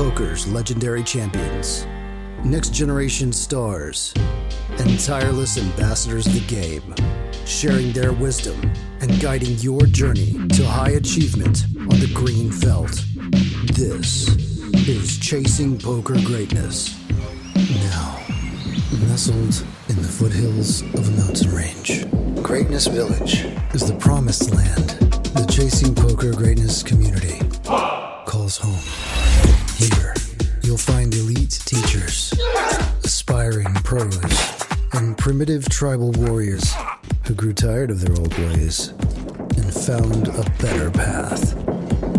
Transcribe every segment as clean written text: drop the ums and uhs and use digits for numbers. poker's legendary champions, next generation stars, and tireless ambassadors of the game, sharing their wisdom and guiding your journey to high achievement on the green felt. This is Chasing Poker Greatness. Now, nestled in the foothills of a mountain range, Greatness Village is the promised land the Chasing Poker Greatness community calls home. Here, you'll find elite teachers, aspiring pros, and primitive tribal warriors who grew tired of their old ways and found a better path.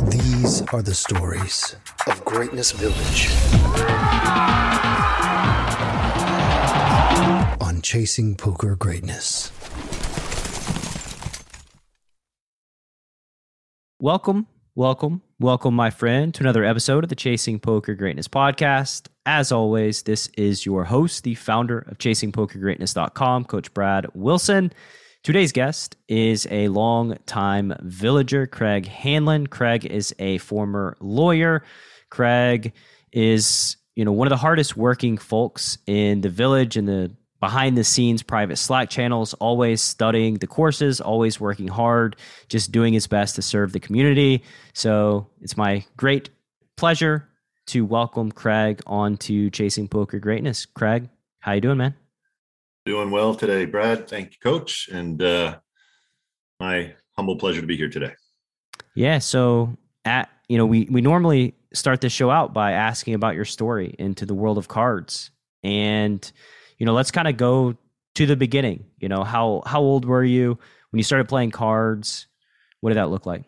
These are the stories of Greatness Village on Chasing Poker Greatness. Welcome, my friend, to another episode of the Chasing Poker Greatness podcast. As always, this is your host, the founder of ChasingPokerGreatness.com, Coach Brad Wilson. Today's guest is a longtime villager, Craig Hanlon. Craig is a former lawyer. Craig is, one of the hardest working folks in the village, in the behind the scenes private Slack channels, always studying the courses, always working hard, just doing his best to serve the community. So it's my great pleasure to welcome Craig onto Chasing Poker Greatness. Craig, how you doing, man? Doing well today, Brad. Thank you, Coach. And my humble pleasure to be here today. Yeah. So, we normally start this show out by asking about your story into the world of cards. And, let's kind of go to the beginning. How old were you when you started playing cards? What did that look like?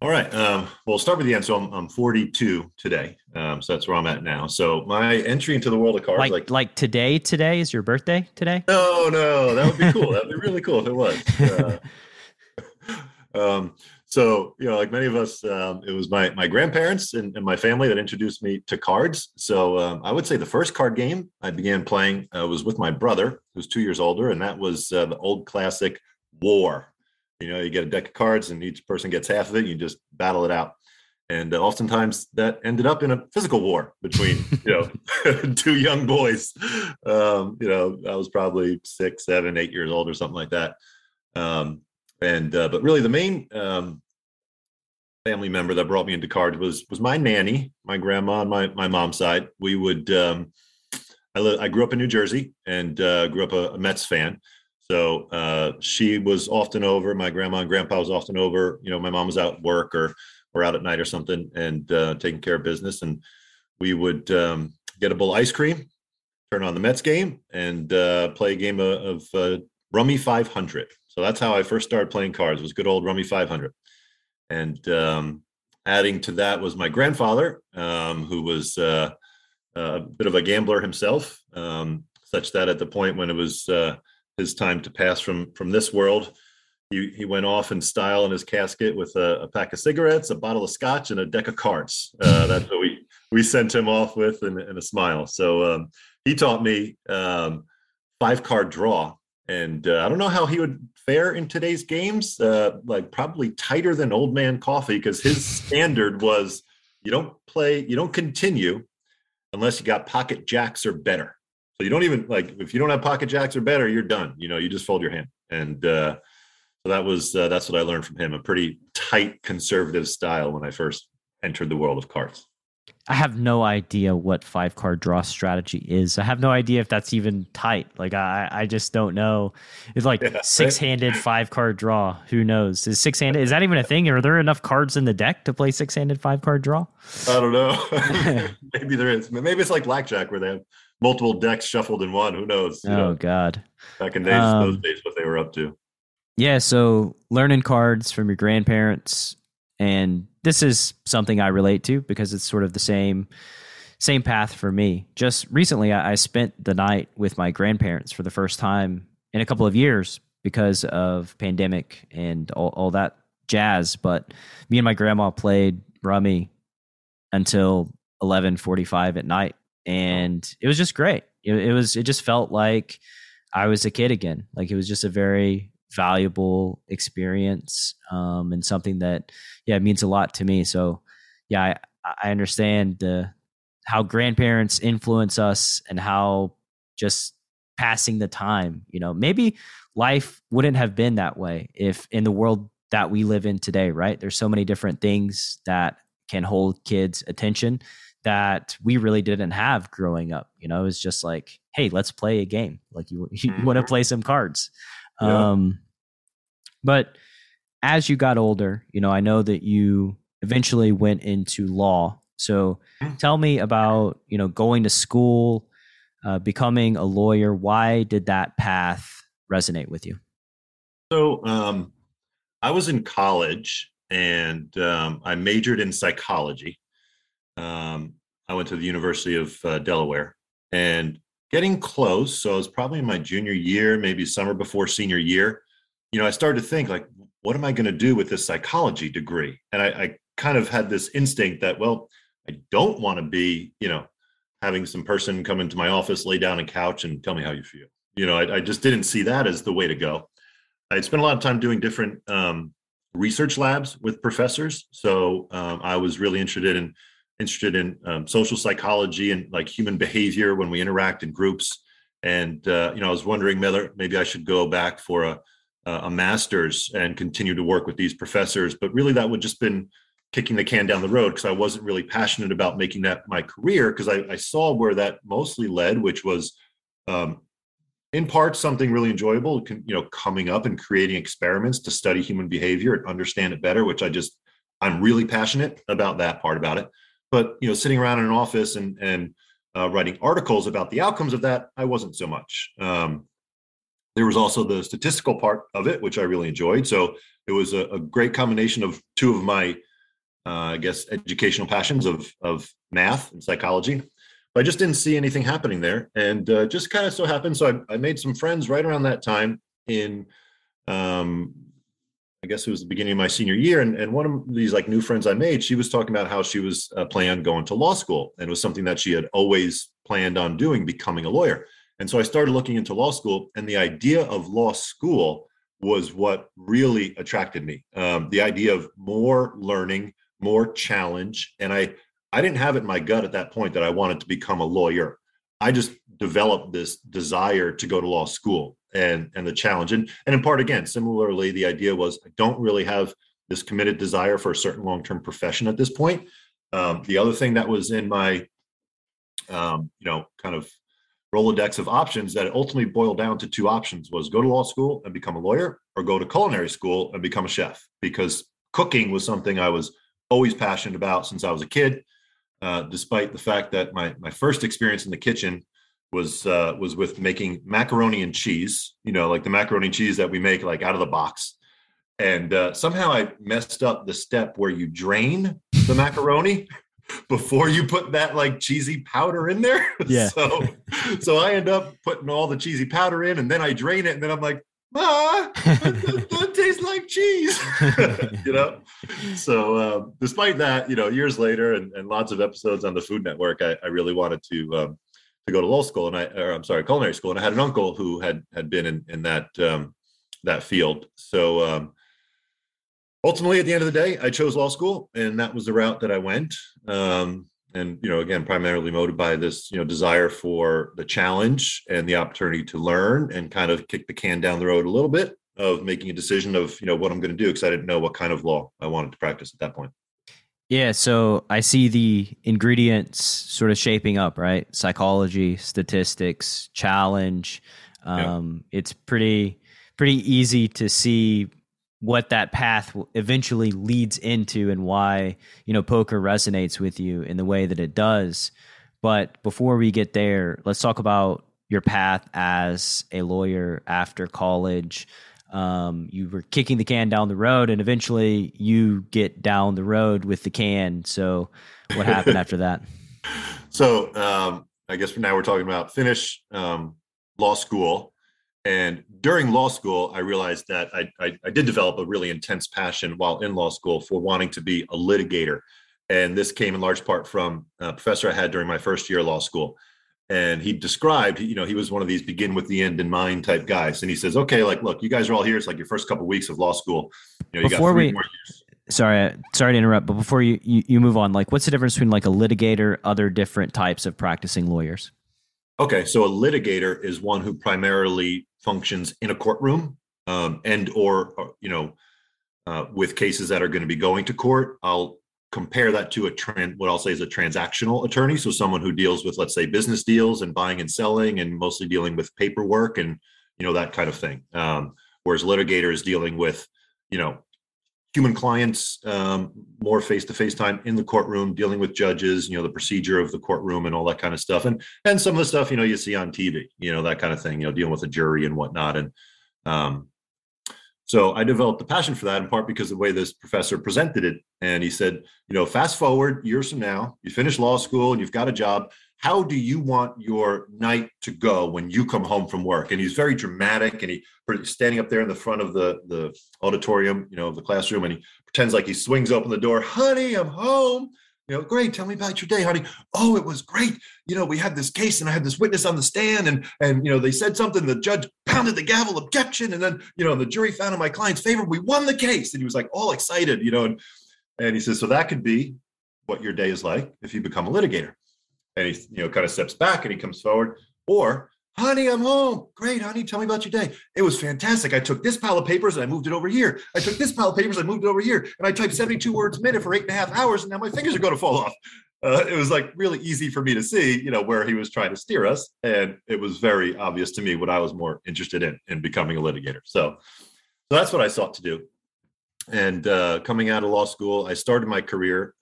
All right. We'll start with the end. So I'm 42 today. So that's where I'm at now. So my entry into the world of cards, like today is your birthday today? No, that would be cool. That'd be really cool if it was. Like many of us, it was my grandparents and my family that introduced me to cards. So I would say the first card game I began playing was with my brother, who's 2 years older, and that was the old classic War. You get a deck of cards and each person gets half of it. You just battle it out. And oftentimes that ended up in a physical war between, two young boys. I was probably 6, 7, 8 years old or something like that. But really the main family member that brought me into cards was my nanny, my grandma on my mom's side. We would, I grew up in New Jersey and grew up a Mets fan. So she was often over. My grandma and grandpa was often over. My mom was out at work or out at night or something and taking care of business. And we would get a bowl of ice cream, turn on the Mets game, and play a game of Rummy 500. So that's how I first started playing cards, was good old Rummy 500. And adding to that was my grandfather, who was a bit of a gambler himself, such that at the point when it was his time to pass from this world, he went off in style in his casket with a pack of cigarettes, a bottle of scotch, and a deck of cards. That's what we sent him off with, and a smile. So he taught me 5-card draw, and I don't know how he would fare in today's games, probably tighter than Old Man Coffee, because his standard was you don't continue unless you got pocket jacks or better. So you don't even, if you don't have pocket jacks or better, you're done. You just fold your hand. And so that was, that's what I learned from him, a pretty tight conservative style when I first entered the world of cards. I have no idea what 5-card draw strategy is. I have no idea if that's even tight. I just don't know. It's six-handed 5-card draw. Who knows? Is that even a thing? Are there enough cards in the deck to play 6-handed 5-card draw? I don't know. Maybe there is. Maybe it's like blackjack where they have multiple decks shuffled in one. Who knows? God. Back in those days, what they were up to. Yeah, so learning cards from your grandparents. And this is something I relate to because it's sort of the same path for me. Just recently, I spent the night with my grandparents for the first time in a couple of years because of pandemic and all that jazz. But me and my grandma played Rummy until 11:45 at night. And it was just great. It just felt like I was a kid again. It was just a very valuable experience, and something that, means a lot to me. So I understand the how grandparents influence us and how just passing the time, you know, maybe life wouldn't have been that way if in the world that we live in today, right? There's so many different things that can hold kids' attention that we really didn't have growing up. You know, it's just like, hey, let's play a game. Like you want to play some cards. Yeah. But as you got older, you know, I know that you eventually went into law. So tell me about, you know, going to school, becoming a lawyer. Why did that path resonate with you? So I was in college and I majored in psychology. I went to the University of Delaware and getting close. So I was probably in my junior year, maybe summer before senior year. You know, I started to think like, what am I going to do with this psychology degree? And I kind of had this instinct that, well, I don't want to be, you know, having some person come into my office, lay down a couch and tell me how you feel. You know, I just didn't see that as the way to go. I spent a lot of time doing different research labs with professors. So I was really interested in social psychology and like human behavior when we interact in groups. And, you know, I was wondering whether maybe I should go back for a master's and continue to work with these professors. But really that would just been kicking the can down the road because I wasn't really passionate about making that my career because I saw where that mostly led, which was in part something really enjoyable, you know, coming up and creating experiments to study human behavior and understand it better, which I'm really passionate about that part about it. But, you know, sitting around in an office and writing articles about the outcomes of that, I wasn't so much. There was also the statistical part of it, which I really enjoyed. So it was a great combination of two of my I guess, educational passions of math and psychology. But I just didn't see anything happening there. And just kind of so happened. So I made some friends right around that time in, I guess it was the beginning of my senior year. And one of these like new friends I made, she was talking about how she was planning on going to law school. And it was something that she had always planned on doing, becoming a lawyer. And so I started looking into law school. And the idea of law school was what really attracted me. The idea of more learning, more challenge. And I didn't have it in my gut at that point that I wanted to become a lawyer. I just developed this desire to go to law school and the challenge. And in part, again, similarly, the idea was I don't really have this committed desire for a certain long-term profession at this point. The other thing that was in my, you know, kind of Rolodex of options that ultimately boiled down to two options was go to law school and become a lawyer or go to culinary school and become a chef, because cooking was something I was always passionate about since I was a kid, despite the fact that my first experience in the kitchen was with making macaroni and cheese, you know, like the macaroni and cheese that we make like out of the box. And somehow I messed up the step where you drain the macaroni before you put that like cheesy powder in there. Yeah. So I end up putting all the cheesy powder in and then I drain it. And then I'm like, Ma, that tastes like cheese, you know? So despite that, you know, years later and lots of episodes on the Food Network, I really wanted to go to law school culinary school. And I had an uncle who had been in that field. So ultimately at the end of the day, I chose law school and that was the route that I went. And, you know, again, primarily motivated by this, you know, desire for the challenge and the opportunity to learn and kind of kick the can down the road a little bit of making a decision of, you know, what I'm going to do, because I didn't know what kind of law I wanted to practice at that point. Yeah. So I see the ingredients sort of shaping up, right? Psychology, statistics, challenge. It's pretty easy to see what that path eventually leads into and why, you know, poker resonates with you in the way that it does. But before we get there, let's talk about your path as a lawyer after college. You were kicking the can down the road and eventually you get down the road with the can. So what happened after that? So I guess for now we're talking about finish law school. And during law school, I realized that I did develop a really intense passion while in law school for wanting to be a litigator. And this came in large part from a professor I had during my first year of law school. And he described, you know, he was one of these begin with the end in mind type guys. And he says, okay, like, look, you guys are all here. It's like your first couple of weeks of law school. You know, you got 3 more years. Sorry to interrupt, but before you move on, like, what's the difference between like a litigator, other different types of practicing lawyers? Okay, so a litigator is one who primarily functions in a courtroom, with cases that are going to be going to court. I'll compare that to what I'll say is a transactional attorney, so someone who deals with, let's say, business deals and buying and selling, and mostly dealing with paperwork and that kind of thing. Whereas litigator is dealing with human clients, more face-to-face time in the courtroom, dealing with judges, the procedure of the courtroom and all that kind of stuff. And some of the stuff, you see on TV, that kind of thing, dealing with a jury and whatnot. And so I developed a passion for that in part because of the way this professor presented it. And he said, fast forward years from now, you finish law school and you've got a job. How do you want your night to go when you come home from work? And he's very dramatic, and he's standing up there in the front of the auditorium, of the classroom, and he pretends like he swings open the door. Honey, I'm home. Great. Tell me about your day, honey. Oh, it was great. We had this case and I had this witness on the stand and they said something, the judge pounded the gavel, objection. And then, the jury found in my client's favor. We won the case. And he was like all excited, and he says, so that could be what your day is like if you become a litigator. And he, kind of steps back and he comes forward. Or, honey, I'm home. Great, honey. Tell me about your day. It was fantastic. I took this pile of papers and I moved it over here. I took this pile of papers, I moved it over here. And I typed 72 words a minute for 8.5 hours. And now my fingers are going to fall off. It was like really easy for me to see, where he was trying to steer us. And it was very obvious to me what I was more interested in becoming a litigator. So that's what I sought to do. And coming out of law school, I started my career.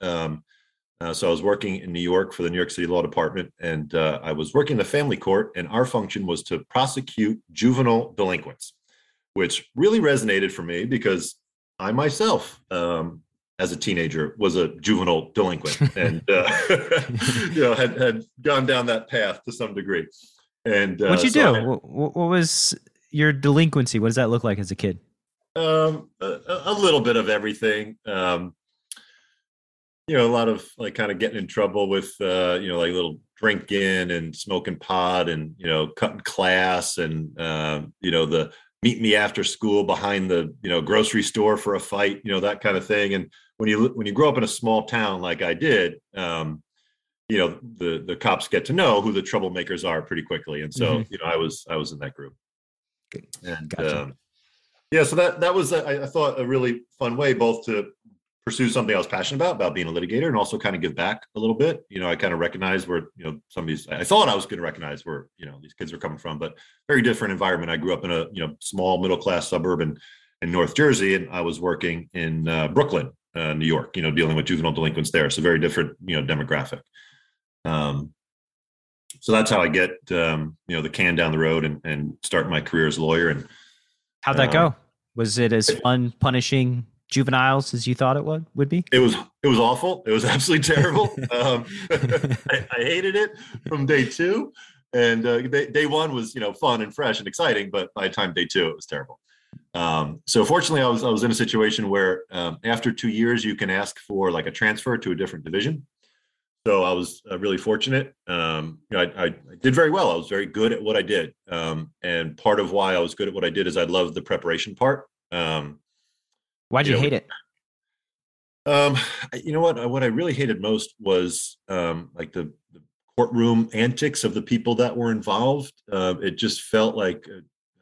So I was working in New York for the New York City Law Department, and I was working in the family court, and our function was to prosecute juvenile delinquents, which really resonated for me because I myself, as a teenager, was a juvenile delinquent and had gone down that path to some degree. And what'd you do? What was your delinquency? What does that look like as a kid? A little bit of everything. A lot of like kind of getting in trouble with, like little drinking and smoking pot and, cutting class and, the meet me after school behind the, grocery store for a fight, that kind of thing. And when you grow up in a small town like I did, the cops get to know who the troublemakers are pretty quickly. And so, mm-hmm. I was in that group. And gotcha. So that was, I thought, a really fun way both to pursue something I was passionate about being a litigator, and also kind of give back a little bit. I kind of recognized where, I thought I was going to recognize where, these kids were coming from, but very different environment. I grew up in a, small middle-class suburb in North Jersey, and I was working in Brooklyn, New York, dealing with juvenile delinquents there. So very different, demographic. So that's how I get, the can down the road and start my career as a lawyer. And how'd that go? Was it as fun punishing juveniles as you thought it would be? It was awful. It was absolutely terrible. I hated it from day two, and day one was fun and fresh and exciting, but by the time day two, it was terrible. So fortunately, I was in a situation where after 2 years, you can ask for like a transfer to a different division. So I was really fortunate. I did very well. I was very good at what I did, and part of why I was good at what I did is I loved the preparation part. Why'd you hate it? What I really hated most was like the courtroom antics of the people that were involved. It just felt like,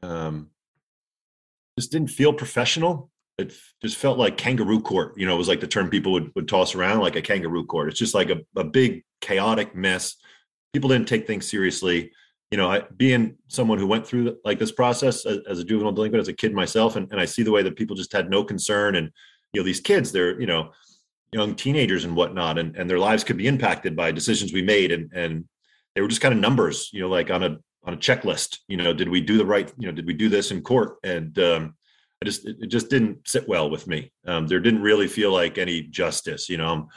just didn't feel professional. It just felt like kangaroo court. It was like the term people would toss around, like a kangaroo court. It's just like a big chaotic mess. People didn't take things seriously. Being someone who went through like this process as a juvenile delinquent, as a kid myself, and I see the way that people just had no concern. And, these kids, they're, young teenagers and whatnot, and their lives could be impacted by decisions we made. And they were just kind of numbers, like on a checklist, did we do the right, did we do this in court? And it just didn't sit well with me. There didn't really feel like any justice. I'm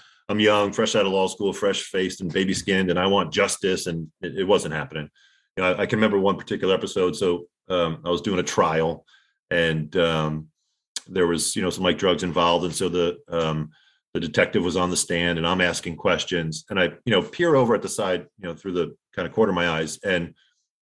young, fresh out of law school, fresh faced and baby skinned, and I want justice. And it wasn't happening. I can remember one particular episode. So I was doing a trial, and there was, some like drugs involved. And so the detective was on the stand, and I'm asking questions, and I, peer over at the side, through the kind of corner of my eyes. And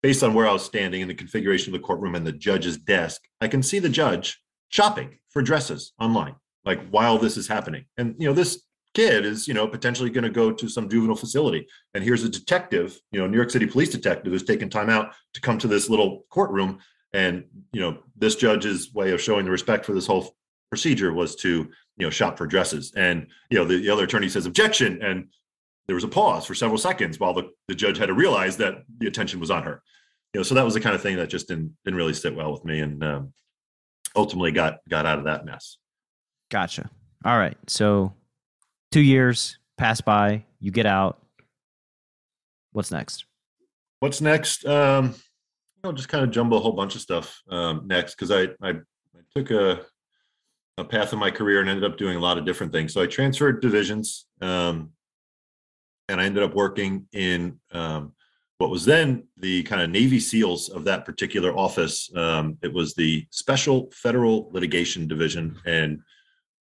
based on where I was standing and the configuration of the courtroom and the judge's desk, I can see the judge shopping for dresses online. like while this is happening. And, you know, this kid is, you know, potentially going to go to some juvenile facility. And here's a detective, you know, New York City police detective who's taking time out to come to this little courtroom. And, you know, this judge's way of showing the respect for this whole procedure was to, you know, shop for dresses. And, you know, the other attorney says objection. And there was a pause for several seconds while the judge had to realize that the attention was on her. You know, so that was the kind of thing that just didn't really sit well with me, and ultimately got out of that mess. Gotcha. All right. So 2 years pass by, you get out. What's next? What's next? I'll just kind of jumble a whole bunch of stuff next, because I took a path in my career and ended up doing a lot of different things. So I transferred divisions, and I ended up working in what was then the kind of Navy SEALs of that particular office. It was the Special Federal Litigation Division. And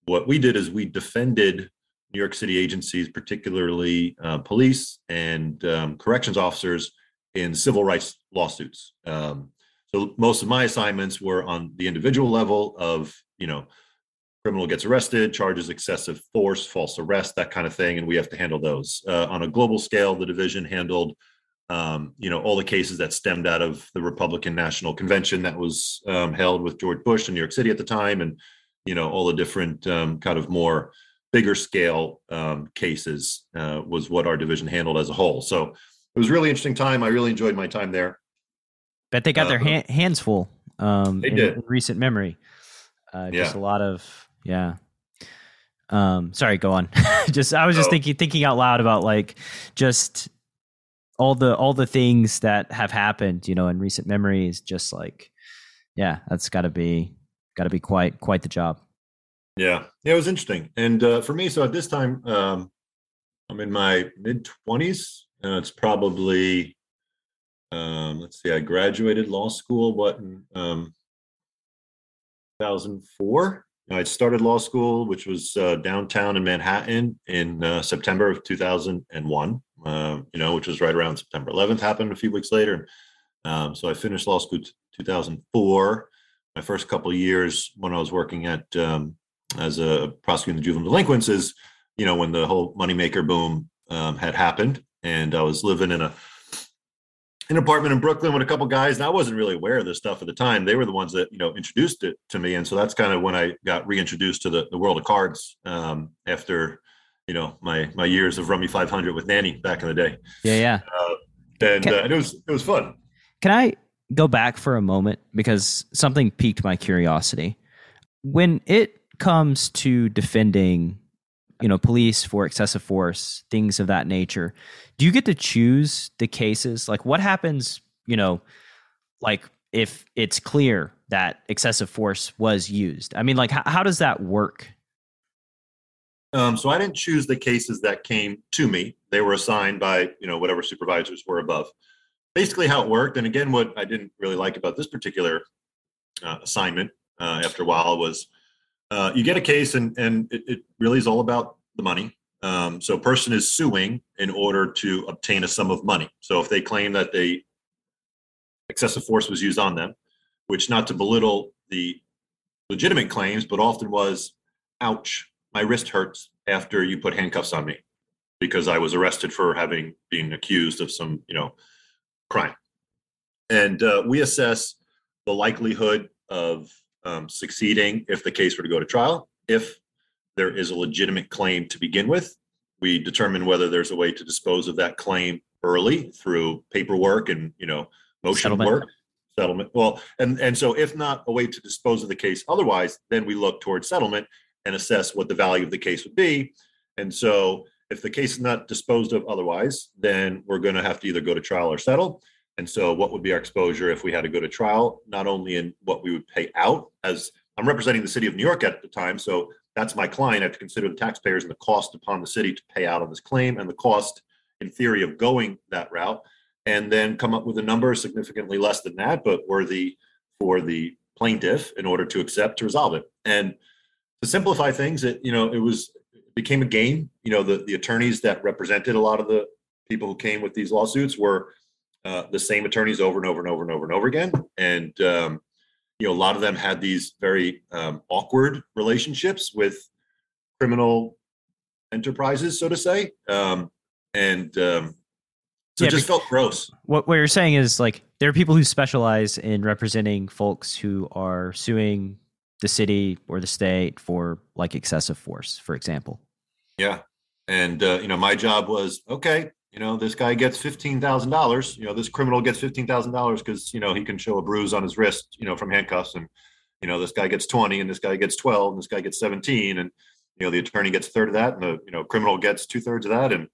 what we did is we defended New York City agencies, particularly police and corrections officers, in civil rights lawsuits. So most of my assignments were on the individual level of, you know, criminal gets arrested, charges excessive force, false arrest, that kind of thing. And we have to handle those. On a global scale, the division handled, you know, all the cases that stemmed out of the Republican National Convention that was held with George Bush in New York City at the time. And, you know, all the different kind of more bigger scale cases was what our division handled as a whole. So it was a really interesting time. I really enjoyed my time there. Bet they got their hands full in recent memory. Just a lot of... Yeah. Sorry, go on. I was just thinking out loud about like just all the things that have happened, you know, in recent memories. Just like, yeah, that's gotta be quite the job. Yeah. Yeah. It was interesting. And, for me, so at this time, I'm in my mid-20s, and it's probably, let's see, I graduated law school, 2004. I started law school, which was downtown in Manhattan in September of 2001, you know, which was right around September 11th, happened a few weeks later. So I finished law school 2004. My first couple of years when I was working at as a prosecuting the juvenile delinquents is, you know, when the whole moneymaker boom had happened. And I was living in an apartment in Brooklyn with a couple guys, and I wasn't really aware of this stuff at the time. They were the ones that, you know, introduced it to me. And so that's kind of when I got reintroduced to the world of cards after, you know, my years of Rummy 500 with Nanny back in the day. Yeah. Yeah. And it was fun. Can I go back for a moment? Because something piqued my curiosity. When it comes to defending, you know, police for excessive force, things of that nature, do you get to choose the cases? Like, what happens, you know, like if it's clear that excessive force was used? I mean, like, how does that work? So I didn't choose the cases that came to me. They were assigned by, you know, whatever supervisors were above. Basically how it worked, and again, what I didn't really like about this particular assignment after a while was, you get a case, and it really is all about the money. So a person is suing in order to obtain a sum of money. So if they claim that excessive force was used on them, which, not to belittle the legitimate claims, but often was, ouch, my wrist hurts after you put handcuffs on me because I was arrested for being accused of some, you know, crime. And we assess the likelihood of succeeding if the case were to go to trial. If there is a legitimate claim to begin with, we determine whether there's a way to dispose of that claim early through paperwork and, you know, motion settlement. Well, and so if not a way to dispose of the case otherwise, then we look towards settlement and assess what the value of the case would be. And so if the case is not disposed of otherwise, then we're going to have to either go to trial or settle. And so what would be our exposure if we had to go to trial, not only in what we would pay out, as I'm representing the city of New York at the time. So that's my client. I have to consider the taxpayers and the cost upon the city to pay out on this claim, and the cost in theory of going that route, and then come up with a number significantly less than that, but worthy for the plaintiff in order to accept to resolve it. And to simplify things, it became a game. You know, the attorneys that represented a lot of the people who came with these lawsuits were the same attorneys over and over and over and over and over again. And, you know, a lot of them had these very awkward relationships with criminal enterprises, so to say. So yeah, it just felt gross. What you're saying is, like, there are people who specialize in representing folks who are suing the city or the state for, like, excessive force, for example. Yeah. And, my job was, okay, this guy gets $15,000, this criminal gets $15,000 because, he can show a bruise on his wrist, from handcuffs. And, this guy gets 20 and this guy gets 12 and this guy gets 17. And, the attorney gets a third of that and the, criminal gets 2/3 of that. And,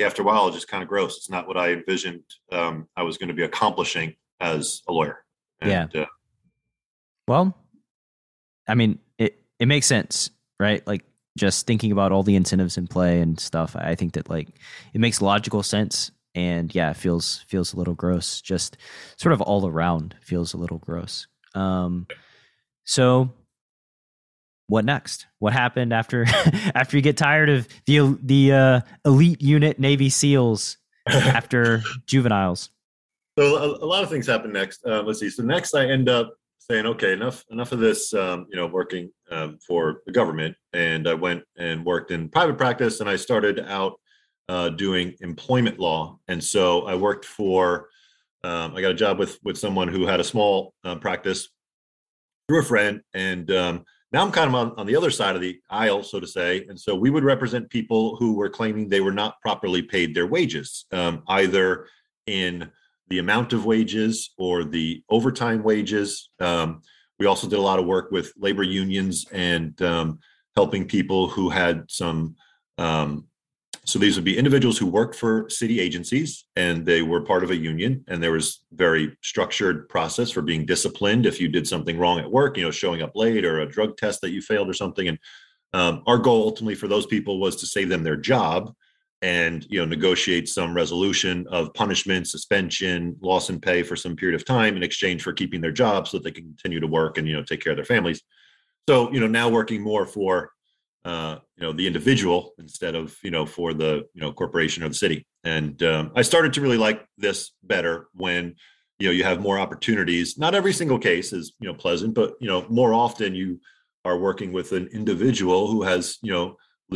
after a while, it's just kind of gross. It's not what I envisioned I was going to be accomplishing as a lawyer. And, yeah. Well, I mean, it makes sense, right? Like, just thinking about all the incentives in play and stuff, I think that, like, it makes logical sense. And yeah, it feels a little gross, just sort of all around feels a little gross. So what next? What happened after after you get tired of the elite unit Navy SEALs after juveniles? So a lot of things happen next. Let's see. So next I end up saying, okay, enough of this, working for the government. And I went and worked in private practice, and I started out doing employment law. And so I worked for, I got a job with someone who had a small practice through a friend. And now I'm kind of on the other side of the aisle, so to say. And so we would represent people who were claiming they were not properly paid their wages, either in the amount of wages or the overtime wages. We also did a lot of work with labor unions and helping people who had some, so these would be individuals who worked for city agencies and they were part of a union, and there was very structured process for being disciplined if you did something wrong at work, showing up late or a drug test that you failed or something. And our goal ultimately for those people was to save them their job and negotiate some resolution of punishment, suspension, loss in pay for some period of time in exchange for keeping their job so that they can continue to work and take care of their families. So now working more for the individual instead of for the corporation or the city. And I started to really like this better when you have more opportunities. Not every single case is pleasant, but more often you are working with an individual who has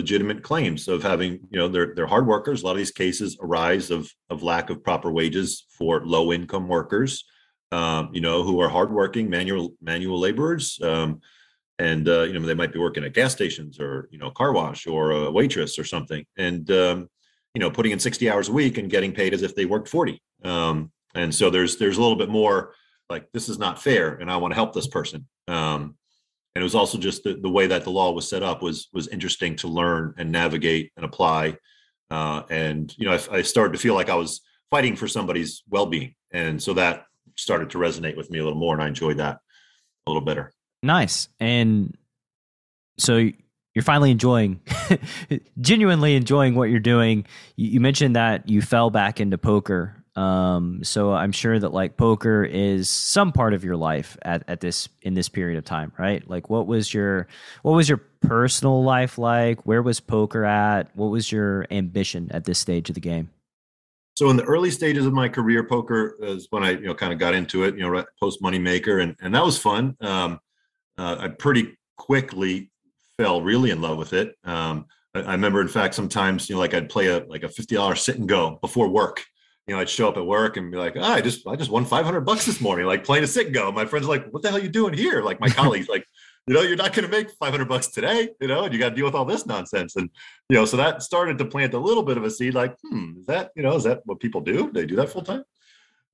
legitimate claims of having, they're hard workers. A lot of these cases arise of lack of proper wages for low income workers, who are hardworking manual laborers. They might be working at gas stations or, car wash or a waitress or something. And, putting in 60 hours a week and getting paid as if they worked 40. And so there's a little bit more like, this is not fair and I want to help this person. And it was also just the way that the law was set up was interesting to learn and navigate and apply. I started to feel like I was fighting for somebody's well-being. And so that started to resonate with me a little more, and I enjoyed that a little better. Nice. And so you're finally genuinely enjoying what you're doing. You mentioned that you fell back into poker. So I'm sure that, like, poker is some part of your life in this period of time, right? Like, what was your personal life like? Where was poker at? What was your ambition at this stage of the game? So in the early stages of my career, poker is when I kind of got into it, right, post Moneymaker, and that was fun. I pretty quickly fell really in love with it. I remember, in fact, sometimes I'd play a $50 sit and go before work. I'd show up at work and be like, oh, I just won $500 this morning, like playing a sit and go. My friends are like, what the hell are you doing here? Like, my colleagues, like, you're not going to make $500 today, and you got to deal with all this nonsense. And, so that started to plant a little bit of a seed, like, is that what people do? They do that full time.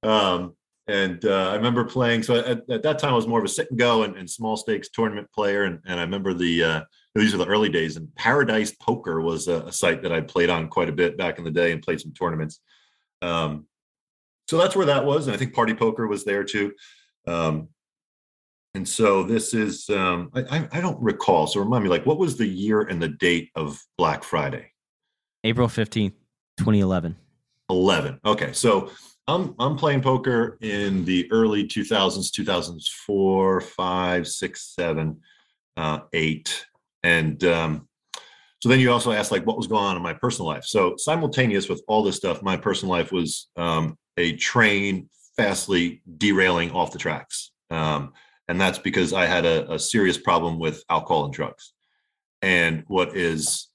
I remember playing. So at that time I was more of a sit and go and small stakes tournament player. And I remember these are the early days, and Paradise Poker was a site that I played on quite a bit back in the day and played some tournaments. So that's where that was. And I think Party Poker was there too. And so this is, I don't recall. So remind me, like, what was the year and the date of Black Friday? April 15th, 2011. 11. Okay. So I'm playing poker in the early 2000s, 2004, 5, 6, 7, 8. And, so then you also asked, like, what was going on in my personal life. So simultaneous with all this stuff, my personal life was a train fastly derailing off the tracks. And that's because I had a serious problem with alcohol and drugs. and what is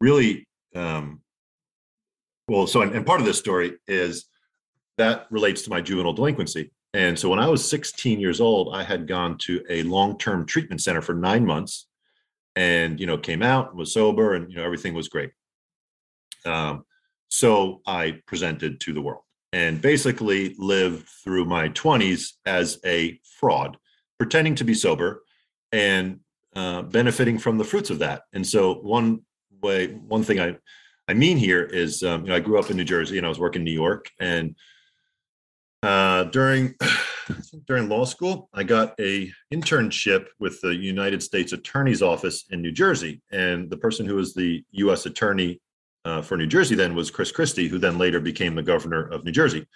really well. So, and part of this story is that relates to my juvenile delinquency. And so when I was 16 years old, I had gone to a long-term treatment center for 9 months and, you know, came out and was sober and, you know, everything was great. So I presented to the world and basically lived through my 20s as a fraud, pretending to be sober and benefiting from the fruits of that. And so one thing I mean here is, you know, I grew up in New Jersey and I was working in New York, and during law school, I got an internship with the United States Attorney's Office in New Jersey. And the person who was the U.S. attorney for New Jersey then was Chris Christie, who then later became the governor of New Jersey.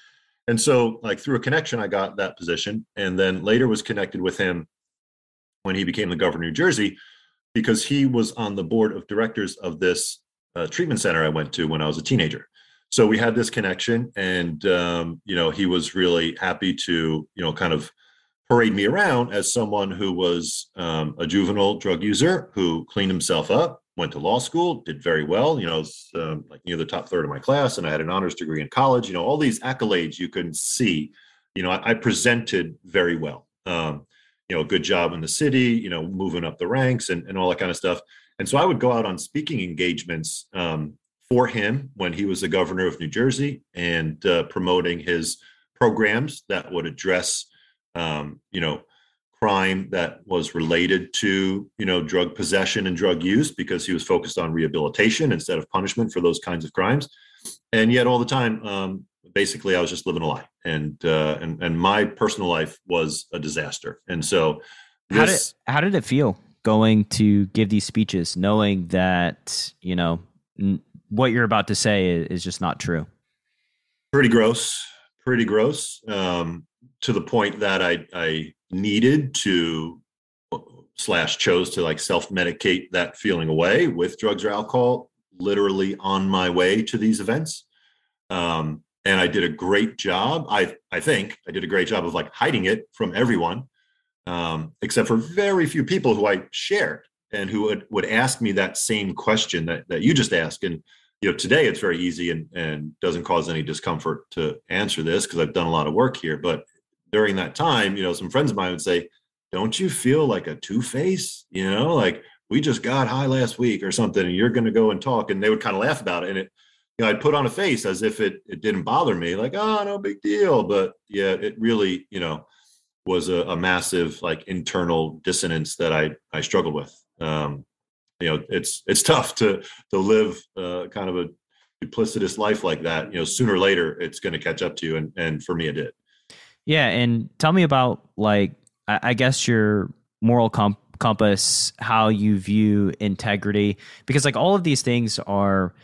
And so, like, through a connection, I got that position, and then later was connected with him when he became the governor of New Jersey, because he was on the board of directors of this treatment center I went to when I was a teenager. So we had this connection, and, you know, he was really happy to, you know, kind of parade me around as someone who was a juvenile drug user who cleaned himself up, went to law school, did very well, you know, like near the top third of my class. And I had an honors degree in college, you know, all these accolades you couldn't see, you know, I presented very well, you know, good job in the city, you know, moving up the ranks and all that kind of stuff. And so I would go out on speaking engagements, for him when he was the governor of New Jersey, and promoting his programs that would address, you know, crime that was related to, you know, drug possession and drug use, because he was focused on rehabilitation instead of punishment for those kinds of crimes. And yet all the time, basically, I was just living a lie, and my personal life was a disaster. And so how did it feel going to give these speeches, knowing that, you know, what you're about to say is just not true? Pretty gross. To the point that I needed to chose to, like, self-medicate that feeling away with drugs or alcohol, literally on my way to these events. And I did a great job. I think I did a great job of, like, hiding it from everyone, except for very few people who I shared and who would ask me that same question that you just asked. And, you know, today it's very easy and doesn't cause any discomfort to answer this, because I've done a lot of work here. But during that time, you know, some friends of mine would say, "Don't you feel like a two-face? You know, like, we just got high last week or something, and you're going to go and talk." And they would kind of laugh about it. And, it, you know, I'd put on a face as if it didn't bother me, like, "Oh, no big deal." But yeah, it really, you know, was a massive, like, internal dissonance that I struggled with. You know, it's tough to live kind of a duplicitous life like that. You know, sooner or later, it's going to catch up to you. And for me, it did. Yeah. And tell me about, like, I guess your moral compass, how you view integrity, because, like, all of these things are,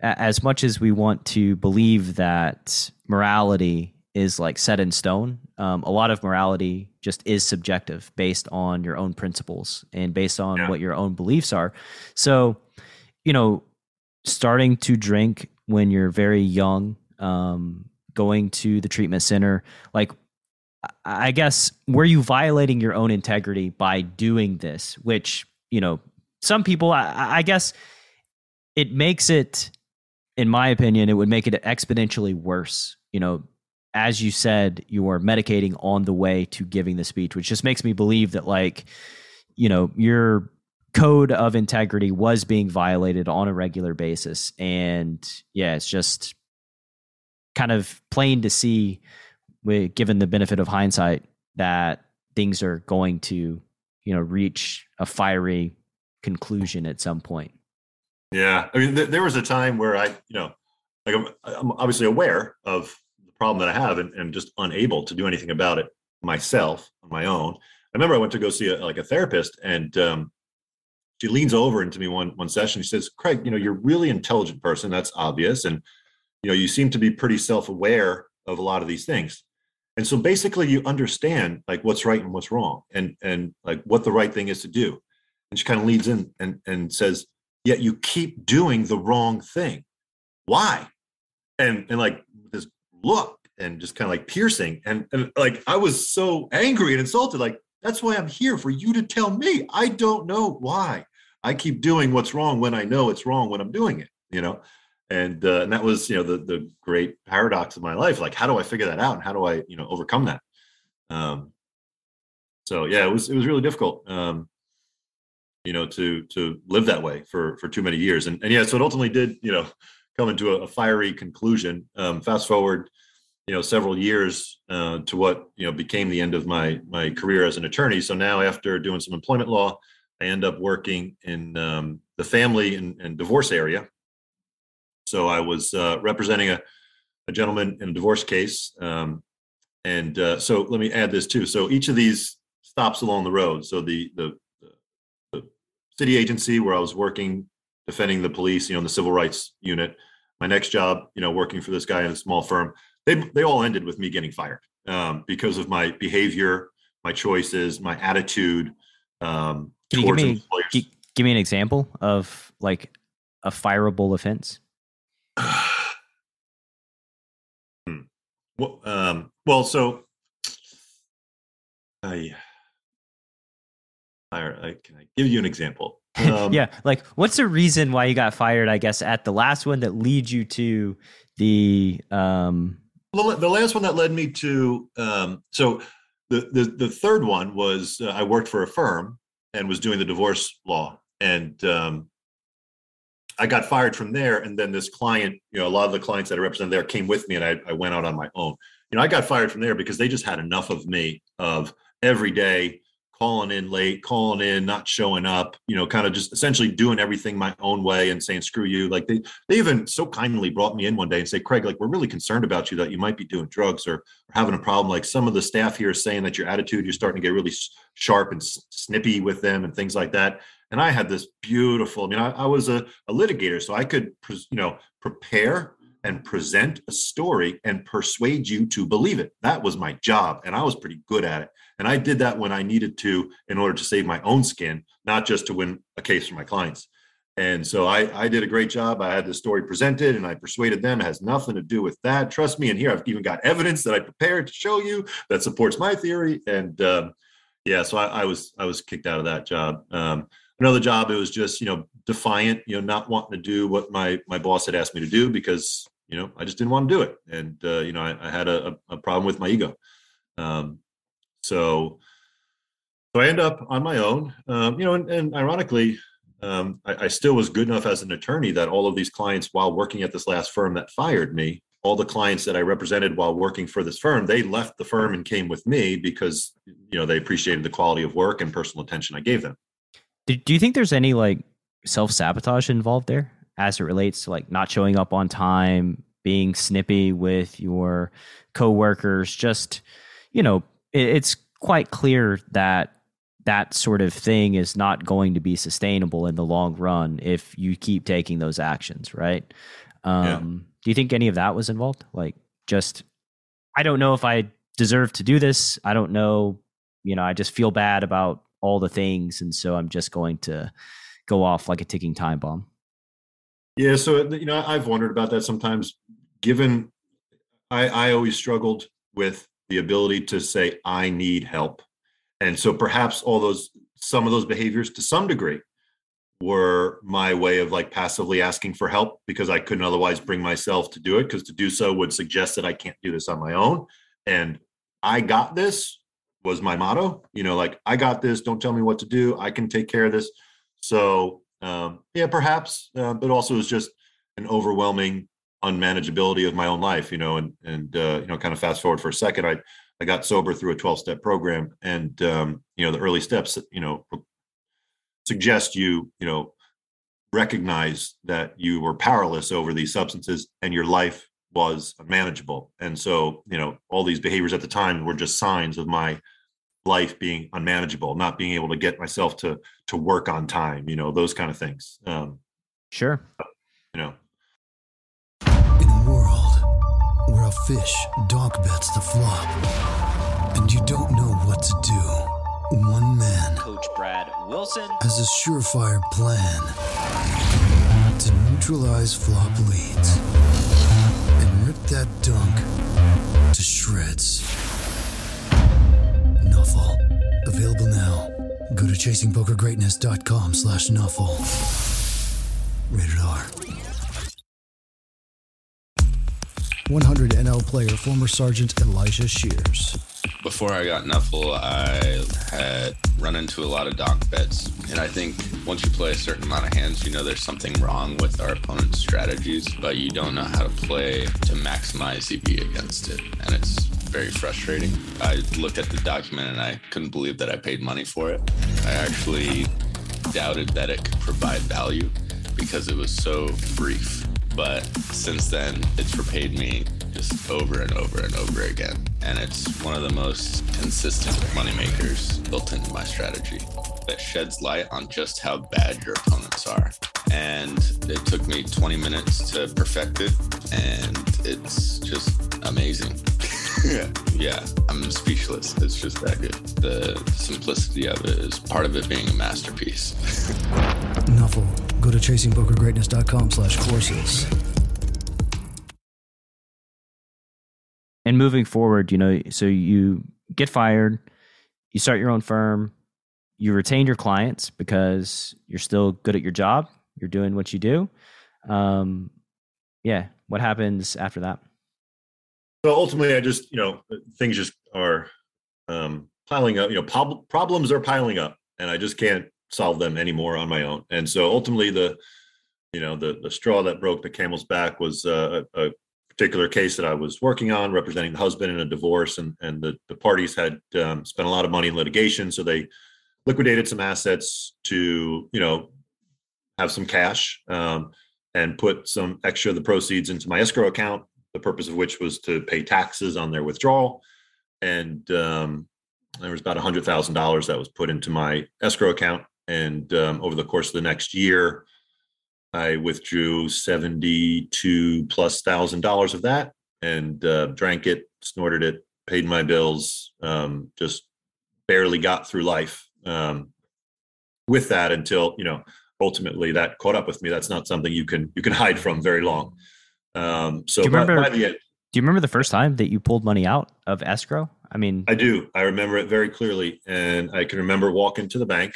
as much as we want to believe that morality is, like, set in stone, a lot of morality just is subjective, based on your own principles and based on what your own beliefs are. So, you know, starting to drink when you're very young, going to the treatment center, like, I guess, were you violating your own integrity by doing this? Which, you know, some people, I guess it makes it, in my opinion, it would make it exponentially worse. You know, as you said, you are medicating on the way to giving the speech, which just makes me believe that, like, you know, your code of integrity was being violated on a regular basis. And yeah, it's just kind of plain to see, given the benefit of hindsight, that things are going to, you know, reach a fiery conclusion at some point. Yeah. I mean, there was a time where I, you know, like, I'm obviously aware of problem that I have, and just unable to do anything about it myself on my own. I remember I went to go see a therapist, and she leans over into me one session. She says, "Craig, you know, you're a really intelligent person. That's obvious. And, you know, you seem to be pretty self-aware of a lot of these things. And so basically you understand, like, what's right and what's wrong, and like what the right thing is to do." And she kind of leads in and says, "Yet you keep doing the wrong thing. Why?" And like this look, and just kind of like piercing, and like, I was so angry and insulted. Like, that's why I'm here, for you to tell me I don't know why. I keep doing what's wrong when I know it's wrong when I'm doing it, you know? And that was, you know, the great paradox of my life. Like, how do I figure that out? And how do I, you know, overcome that? So yeah, it was really difficult, you know, to live that way for too many years. And yeah, so it ultimately did, you know, come into a fiery conclusion. Fast forward, you know, several years to what, you know, became the end of my career as an attorney. So now, after doing some employment law, I end up working in the family and divorce area. So I was representing a gentleman in a divorce case. So let me add this too. So each of these stops along the road. So the city agency where I was working, defending the police, you know, in the civil rights unit, my next job, you know, working for this guy in a small firm, they all ended with me getting fired because of my behavior, my choices, my attitude. Can you give me an example of like a fireable offense? Can I give you an example? Yeah. Like, what's the reason why you got fired, I guess, at the last one that leads you to the, the last one that led me to, the third one was I worked for a firm and was doing the divorce law, and I got fired from there. And then this client, you know, a lot of the clients that I represented there came with me, and I went out on my own. You know, I got fired from there because they just had enough of me, of every day calling in late, calling in, not showing up, you know, kind of just essentially doing everything my own way and saying, screw you. Like they even so kindly brought me in one day and say, Craig, like, we're really concerned about you, that you might be doing drugs or having a problem. Like, some of the staff here is saying that your attitude, you're starting to get really sharp and snippy with them and things like that. And I had this beautiful, I mean, I was a litigator, so I could, you know, prepare and present a story and persuade you to believe it. That was my job, and I was pretty good at it. And I did that when I needed to, in order to save my own skin, not just to win a case for my clients. And so I did a great job. I had the story presented and I persuaded them. It has nothing to do with that. Trust me. And here, I've even got evidence that I prepared to show you that supports my theory. And so I was kicked out of that job. Another job, it was just, you know, defiant, you know, not wanting to do what my boss had asked me to do because, you know, I just didn't want to do it. And, you know, I had a problem with my ego. So I end up on my own, you know, and ironically, I still was good enough as an attorney that all of these clients, while working at this last firm that fired me, all the clients that I represented while working for this firm, they left the firm and came with me because, you know, they appreciated the quality of work and personal attention I gave them. Do you think there's any like self-sabotage involved there as it relates to like not showing up on time, being snippy with your coworkers? Just, you know, it's quite clear that that sort of thing is not going to be sustainable in the long run if you keep taking those actions, right? Do you think any of that was involved? Like, just, I don't know if I deserve to do this. I don't know. You know, I just feel bad about all the things, and so I'm just going to go off like a ticking time bomb. Yeah, so, you know, I've wondered about that sometimes. Given I always struggled with the ability to say I need help, and so perhaps some of those behaviors to some degree were my way of like passively asking for help because I couldn't otherwise bring myself to do it, because to do so would suggest that I can't do this on my own, and I got this was my motto, you know, like, I got this, don't tell me what to do, I can take care of this. So, perhaps, but also it's just an overwhelming unmanageability of my own life, you know, and you know, kind of fast forward for a second, I got sober through a 12-step program, and, you know, the early steps, you know, suggest you know, recognize that you were powerless over these substances and your life was unmanageable. And so, you know, all these behaviors at the time were just signs of my life being unmanageable, not being able to get myself to work on time, you know, those kind of things. Sure. You know. In a world where a fish dog bets the flop and you don't know what to do, one man, Coach Brad Wilson, has a surefire plan to neutralize flop leads. That dunk to shreds. Nuffle. Available now. Go to chasingpokergreatness.com/Nuffle. Rated R. 100 NL player, former Sergeant Elijah Shears. Before I got Nuffle, I had run into a lot of donk bets. And I think once you play a certain amount of hands, you know there's something wrong with our opponent's strategies, but you don't know how to play to maximize EV against it. And it's very frustrating. I looked at the document and I couldn't believe that I paid money for it. I actually doubted that it could provide value because it was so brief. But since then, it's repaid me just over and over and over again. And it's one of the most consistent moneymakers built into my strategy that sheds light on just how bad your opponents are. And it took me 20 minutes to perfect it. And it's just amazing. Yeah, I'm speechless. It's just that good. The simplicity of it is part of it being a masterpiece. Nuffle. Go to chasingpokergreatness.com/courses. And moving forward, you know, so you get fired, you start your own firm, you retain your clients because you're still good at your job, you're doing what you do. What happens after that? So ultimately, I just, you know, things just are piling up, you know, problems are piling up, and I just can't solve them anymore on my own. And so ultimately the straw that broke the camel's back was a particular case that I was working on, representing the husband in a divorce, and the parties had spent a lot of money in litigation. So they liquidated some assets to, you know, have some cash and put some extra of the proceeds into my escrow account, the purpose of which was to pay taxes on their withdrawal. And there was about $100,000 that was put into my escrow account. And over the course of the next year, I withdrew $72,000+ of that and drank it, snorted it, paid my bills, just barely got through life with that until, you know, ultimately that caught up with me. That's not something you can hide from very long. So do you remember the first time that you pulled money out of escrow? I mean, I do. I remember it very clearly. And I can remember walking to the bank,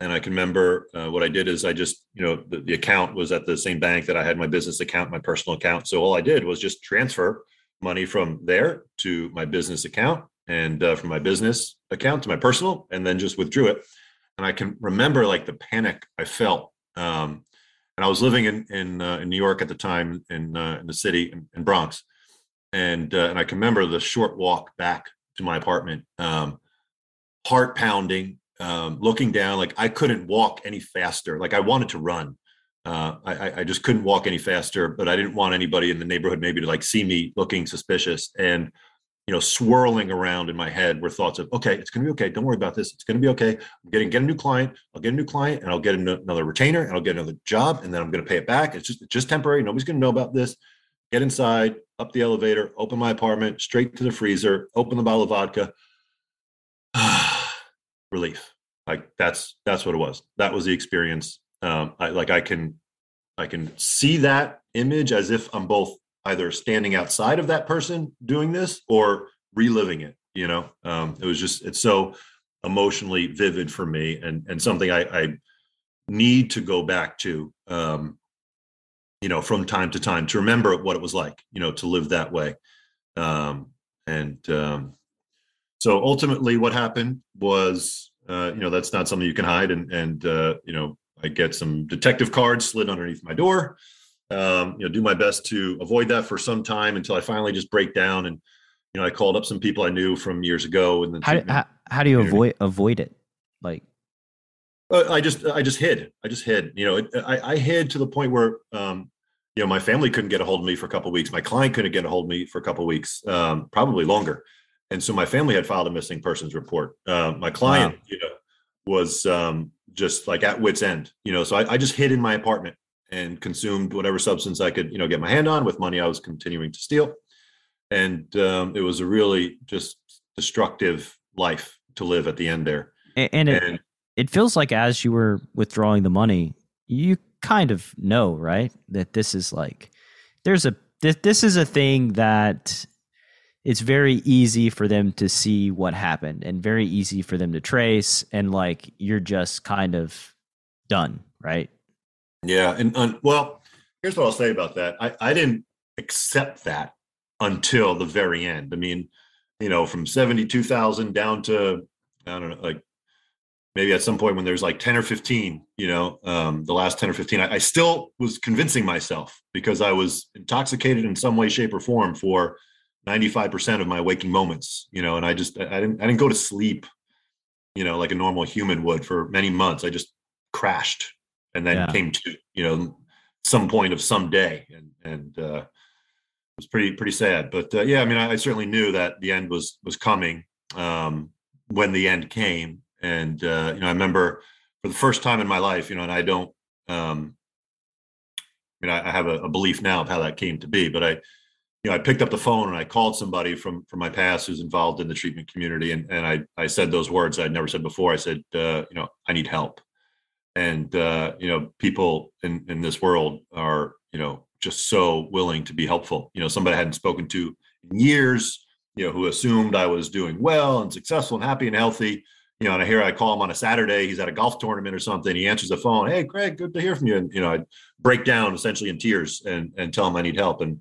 and I can remember what I did is I just, you know, the account was at the same bank that I had my business account, my personal account. So all I did was just transfer money from there to my business account, and from my business account to my personal, and then just withdrew it. And I can remember like the panic I felt. And I was living in New York at the time, in the city, in Bronx. And I can remember the short walk back to my apartment, heart pounding, looking down, like I couldn't walk any faster. Like I wanted to run. I just couldn't walk any faster, but I didn't want anybody in the neighborhood maybe to like see me looking suspicious. And, you know, swirling around in my head were thoughts of, okay, it's going to be okay. Don't worry about this. It's going to be okay. I'm going to get a new client. I'll get a new client, and I'll get another retainer, and I'll get another job. And then I'm going to pay it back. It's just temporary. Nobody's going to know about this. Get inside, up the elevator, open my apartment, straight to the freezer, open the bottle of vodka. Relief. Like that's what it was. That was the experience. I can see that image as if I'm both either standing outside of that person doing this or reliving it. You know, it was just, it's so emotionally vivid for me, and something I need to go back to, you know, from time to time, to remember what it was like, you know, to live that way. So ultimately what happened was, you know, that's not something you can hide. And you know, I get some detective cards slid underneath my door, you know, do my best to avoid that for some time until I finally just break down. And, you know, I called up some people I knew from years ago. And then how do you avoid it? Like, I just hid, you know, I hid to the point where, you know, my family couldn't get a hold of me for a couple of weeks. My client couldn't get a hold of me for a couple of weeks, probably longer. And so my family had filed a missing persons report. My client, wow, you know, was just like at wit's end, you know, so I just hid in my apartment and consumed whatever substance I could, you know, get my hand on with money I was continuing to steal. And it was a really just destructive life to live at the end there. It feels like as you were withdrawing the money, you kind of know, right, that this is like, this is a thing that it's very easy for them to see what happened and very easy for them to trace. And like, you're just kind of done, right? Yeah. And well, here's what I'll say about that. I didn't accept that until the very end. I mean, you know, from 72,000 down to, I don't know, like maybe at some point when there's like 10 or 15, you know, the last 10 or 15, I still was convincing myself because I was intoxicated in some way, shape or form for 95% of my waking moments, you know, and I didn't go to sleep, you know, like a normal human would for many months. I just crashed and then came to, you know, some point of some day. And it was pretty sad, but yeah, I mean, I certainly knew that the end was coming when the end came. And, you know, I remember for the first time in my life, you know, and I don't, you know, I have a belief now of how that came to be, but I picked up the phone and I called somebody from my past who's involved in the treatment community. And I said those words I'd never said before. I said, you know, I need help. And, you know, people in this world are, you know, just so willing to be helpful. You know, somebody I hadn't spoken to in years, you know, who assumed I was doing well and successful and happy and healthy. You know, and I hear I call him on a Saturday, he's at a golf tournament or something. He answers the phone. Hey, Craig, good to hear from you. And, you know, I break down essentially in tears and tell him I need help. And,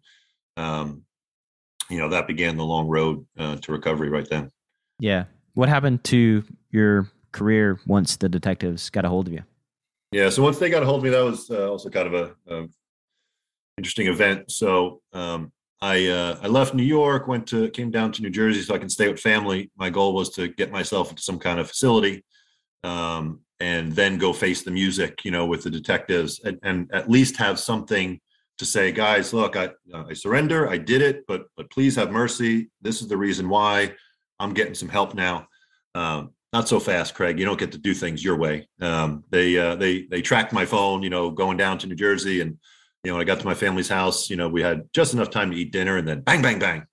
you know, that began the long road to recovery right then. Yeah. What happened to your career once the detectives got a hold of you? Yeah. So once they got a hold of me, that was also kind of a interesting event. So I left New York, came down to New Jersey so I can stay with family. My goal was to get myself into some kind of facility and then go face the music, you know, with the detectives and at least have something to say, guys, look, I surrender. I did it, but please have mercy. This is the reason why I'm getting some help now. Not so fast, Craig. You don't get to do things your way. They tracked my phone, you know, going down to New Jersey, and you know, when I got to my family's house, you know, we had just enough time to eat dinner, and then bang, bang, bang.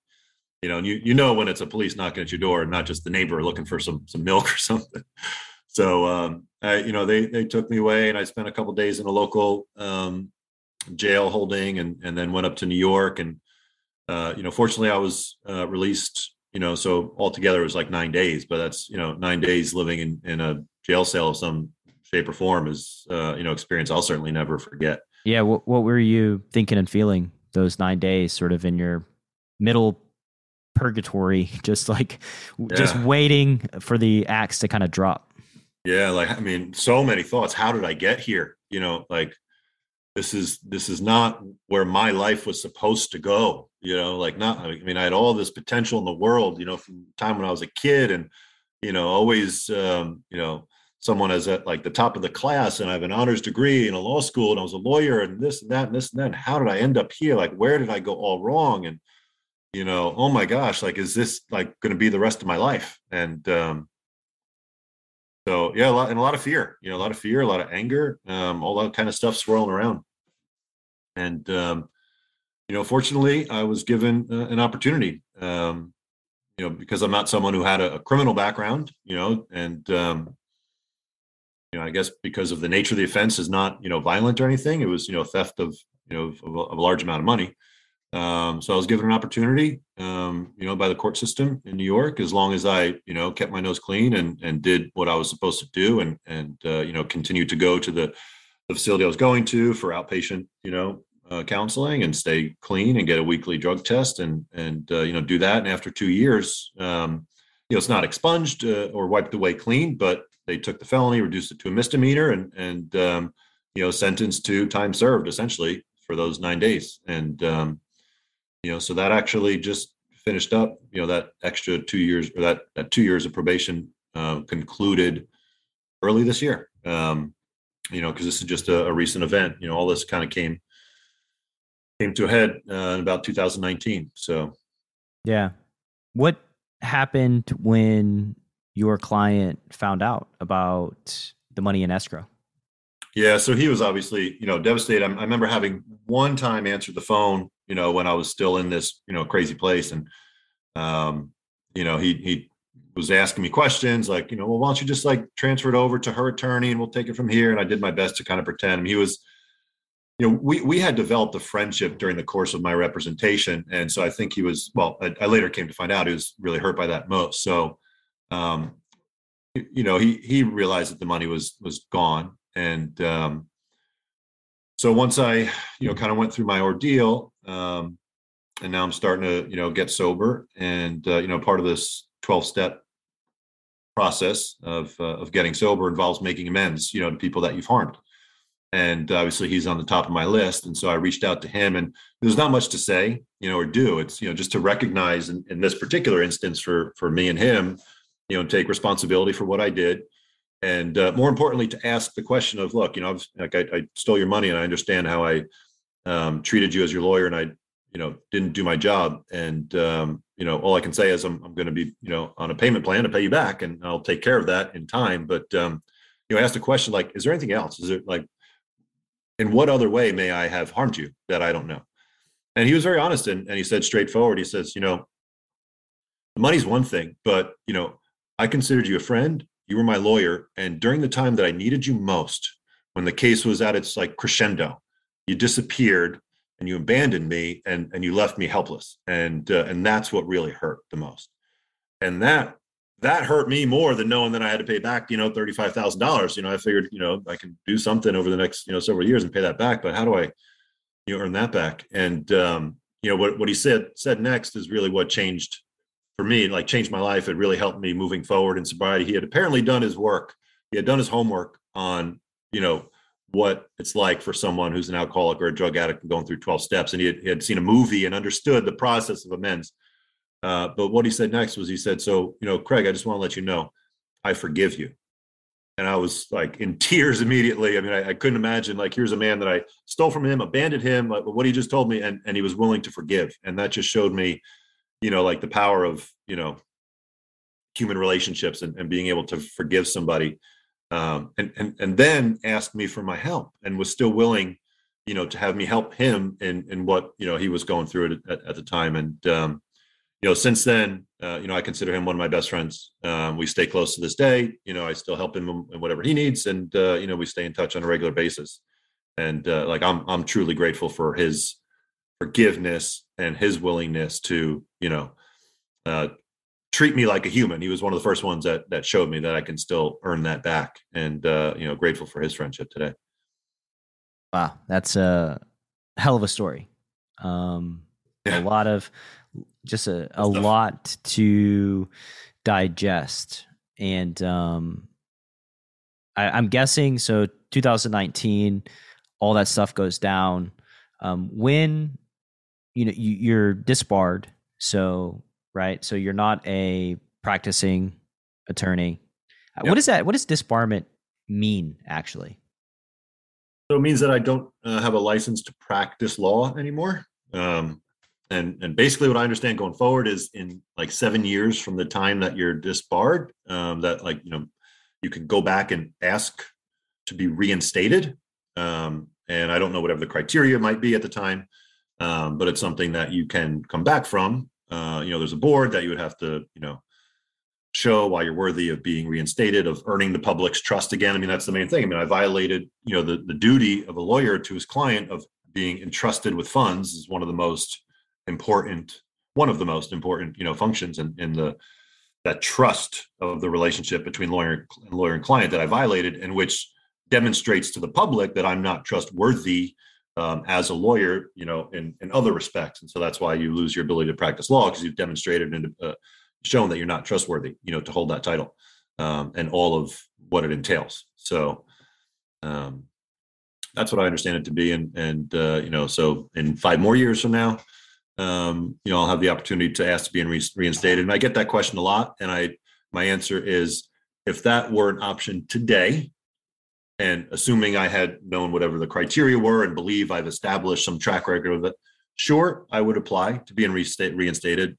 You know, and you know when it's a police knocking at your door and not just the neighbor looking for some milk or something. So you know, they took me away, and I spent a couple of days in a local jail holding, and then went up to New York, and you know, fortunately I was released, you know, so altogether it was like 9 days, but that's, you know, 9 days living in a jail cell of some shape or form is you know, experience I'll certainly never forget. Yeah. What were you thinking and feeling those 9 days sort of in your middle purgatory, just like just waiting for the axe to kind of drop? Yeah. Like, I mean, so many thoughts. How did I get here? You know, like, this is not where my life was supposed to go, you know, like not, I mean, I had all this potential in the world, you know, from the time when I was a kid and, you know, always, you know, someone is at like the top of the class and I have an honors degree in a law school and I was a lawyer and this and that and this and that. And how did I end up here? Like, where did I go all wrong? And, you know, oh my gosh, like, is this like going to be the rest of my life? And, so yeah, a lot of fear, you know, a lot of fear, a lot of anger, all that kind of stuff swirling around. And, you know, fortunately I was given an opportunity, you know, because I'm not someone who had a criminal background, you know, and, you know, I guess because of the nature of the offense is not, you know, violent or anything. It was, you know, theft of, you know, of a large amount of money. So I was given an opportunity, you know, by the court system in New York, as long as I, you know, kept my nose clean and did what I was supposed to do and you know, continued to go to the facility I was going to for outpatient, you know, counseling and stay clean and get a weekly drug test and you know, do that. And after 2 years, you know, it's not expunged or wiped away clean, but they took the felony, reduced it to a misdemeanor and you know, sentenced to time served essentially for those 9 days. And, you know, so that actually just finished up, you know, that extra 2 years or that 2 years of probation concluded early this year, you know, because this is just a recent event. You know, all this kind of came to a head in about 2019. So, yeah. What happened when your client found out about the money in escrow? Yeah. So he was obviously, you know, devastated. I remember having one time answered the phone, you know, when I was still in this, you know, crazy place. And, you know, he was asking me questions like, you know, well, why don't you just like transfer it over to her attorney and we'll take it from here. And I did my best to kind of pretend. I mean, he was, you know, we had developed a friendship during the course of my representation. And so I think he was, well, I later came to find out he was really hurt by that most. So, you know, he realized that the money was gone. And so once I, you know, kind of went through my ordeal, and now I'm starting to, you know, get sober and, you know, part of this 12-step process of getting sober involves making amends, you know, to people that you've harmed. And obviously he's on the top of my list. And so I reached out to him, and there's not much to say, you know, or do. It's, you know, just to recognize in this particular instance for me and him, you know, take responsibility for what I did. And more importantly, to ask the question of, look, you know, I stole your money, and I understand how I treated you as your lawyer, and I, you know, didn't do my job. And, you know, all I can say is I'm going to be, you know, on a payment plan to pay you back, and I'll take care of that in time. But, you know, I asked a question like, is there anything else? Is there, like, in what other way may I have harmed you that I don't know? And he was very honest, and he said straightforward, he says, you know, the money's one thing, but, you know, I considered you a friend, you were my lawyer, and during the time that I needed you most, when the case was at its like crescendo, you disappeared and you abandoned me, and you left me helpless. And that's what really hurt the most. And that hurt me more than knowing that I had to pay back, you know, $35,000. You know, I figured, you know, I can do something over the next, you know, several years and pay that back, but how do I, you know, earn that back? And, you know, what he said next is really what changed for me, like changed my life. It really helped me moving forward in sobriety. He had apparently done his work. He had done his homework on, you know, what it's like for someone who's an alcoholic or a drug addict and going through 12 steps. And he had seen a movie and understood the process of amends. But what he said next was, he said, so, you know, Craig, I just want to let you know, I forgive you. And I was like in tears immediately. I mean, I couldn't imagine, like, here's a man that I stole from him, abandoned him, like what he just told me. And he was willing to forgive. And that just showed me, you know, like the power of, you know, human relationships and being able to forgive somebody. And then asked me for my help, and was still willing, you know, to have me help him in what, you know, he was going through at the time. And, you know, since then, you know, I consider him one of my best friends. We stay close to this day. You know, I still help him in whatever he needs. And, you know, we stay in touch on a regular basis. And like, I'm truly grateful for his forgiveness and his willingness to, you know, treat me like a human. He was one of the first ones that showed me that I can still earn that back, and, you know, grateful for his friendship today. Wow. That's a hell of a story. Yeah. A lot to digest. And, I'm guessing, so 2019, all that stuff goes down, when, you know, you're disbarred. So, right? So you're not a practicing attorney. Yep. What does disbarment mean, actually? So it means that I don't have a license to practice law anymore. And basically what I understand going forward is, in like 7 years from the time that you're disbarred, that, like, you know, you can go back and ask to be reinstated. And I don't know whatever the criteria might be at the time, but it's something that you can come back from. You know, there's a board that you would have to, you know, show why you're worthy of being reinstated, of earning the public's trust again. I mean, that's the main thing. I mean, I violated, you know, the duty of a lawyer to his client of being entrusted with funds is one of the most important, you know, functions in that trust of the relationship between lawyer and client that I violated, and which demonstrates to the public that I'm not trustworthy as a lawyer, you know, in other respects. And so that's why you lose your ability to practice law, because you've demonstrated and shown that you're not trustworthy, you know, to hold that title, and all of what it entails. So that's what I understand it to be. And you know, so in 5 more years from now, you know, I'll have the opportunity to ask to be reinstated. And I get that question a lot. And my answer is, if that were an option today, and assuming I had known whatever the criteria were and believe I've established some track record of it, sure, I would apply to be reinstated,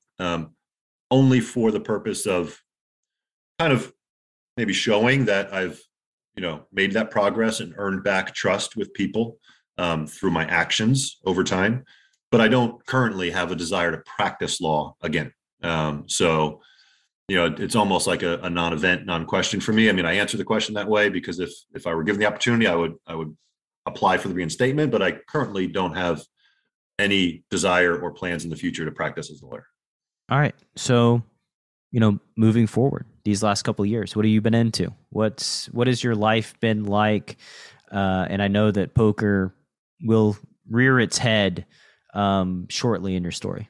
only for the purpose of kind of maybe showing that I've, you know, made that progress and earned back trust with people through my actions over time. But I don't currently have a desire to practice law again. So, you know, it's almost like a non-event, non-question for me. I mean, I answer the question that way because if I were given the opportunity, I would apply for the reinstatement, but I currently don't have any desire or plans in the future to practice as a lawyer. All right. So, you know, moving forward these last couple of years, what have you been into? What has your life been like? And I know that poker will rear its head shortly in your story.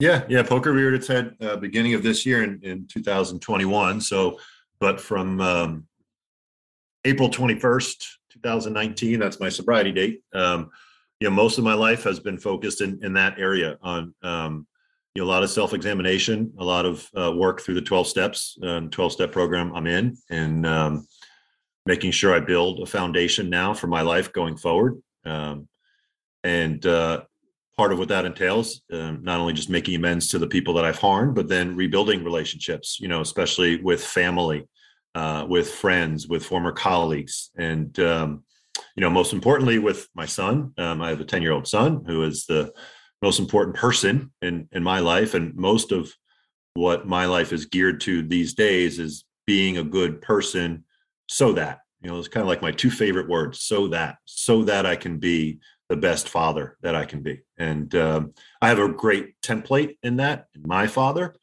Yeah. Poker reared its head beginning of this year in 2021. So, but from April 21st, 2019, that's my sobriety date. Most of my life has been focused in that area on, a lot of self-examination, a lot of work through the 12 steps, 12-step program I'm in, and making sure I build a foundation now for my life going forward. Part of what that entails, not only just making amends to the people that I've harmed, but then rebuilding relationships, especially with family, with friends, with former colleagues. And, most importantly, with my son. I have a 10-year-old son who is the most important person in my life. And most of what my life is geared to these days is being a good person so that, it's kind of like my two favorite words, so that I can be the best father that I can be. And I have a great template in that, my father,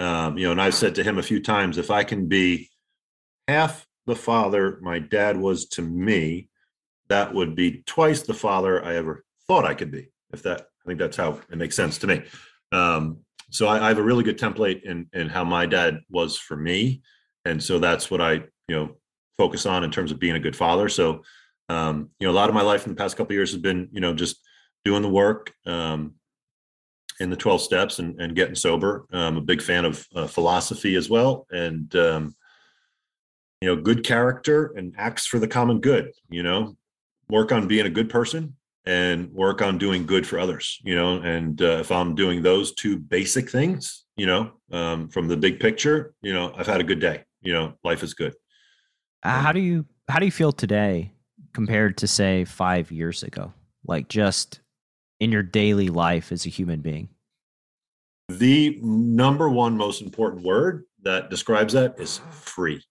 and I've said to him a few times, if I can be half the father my dad was to me, that would be twice the father I ever thought I could be. I think that's how it makes sense to me. So I have a really good template in how my dad was for me. And so that's what I, focus on in terms of being a good father. So, a lot of my life in the past couple of years has been, just doing the work in the 12 steps and getting sober. I'm a big fan of philosophy as well. And, good character and acts for the common good, work on being a good person and work on doing good for others, and if I'm doing those two basic things, from the big picture, I've had a good day, life is good. How do you feel today compared to, say, 5 years ago, like just in your daily life as a human being? The number one most important word that describes that is free.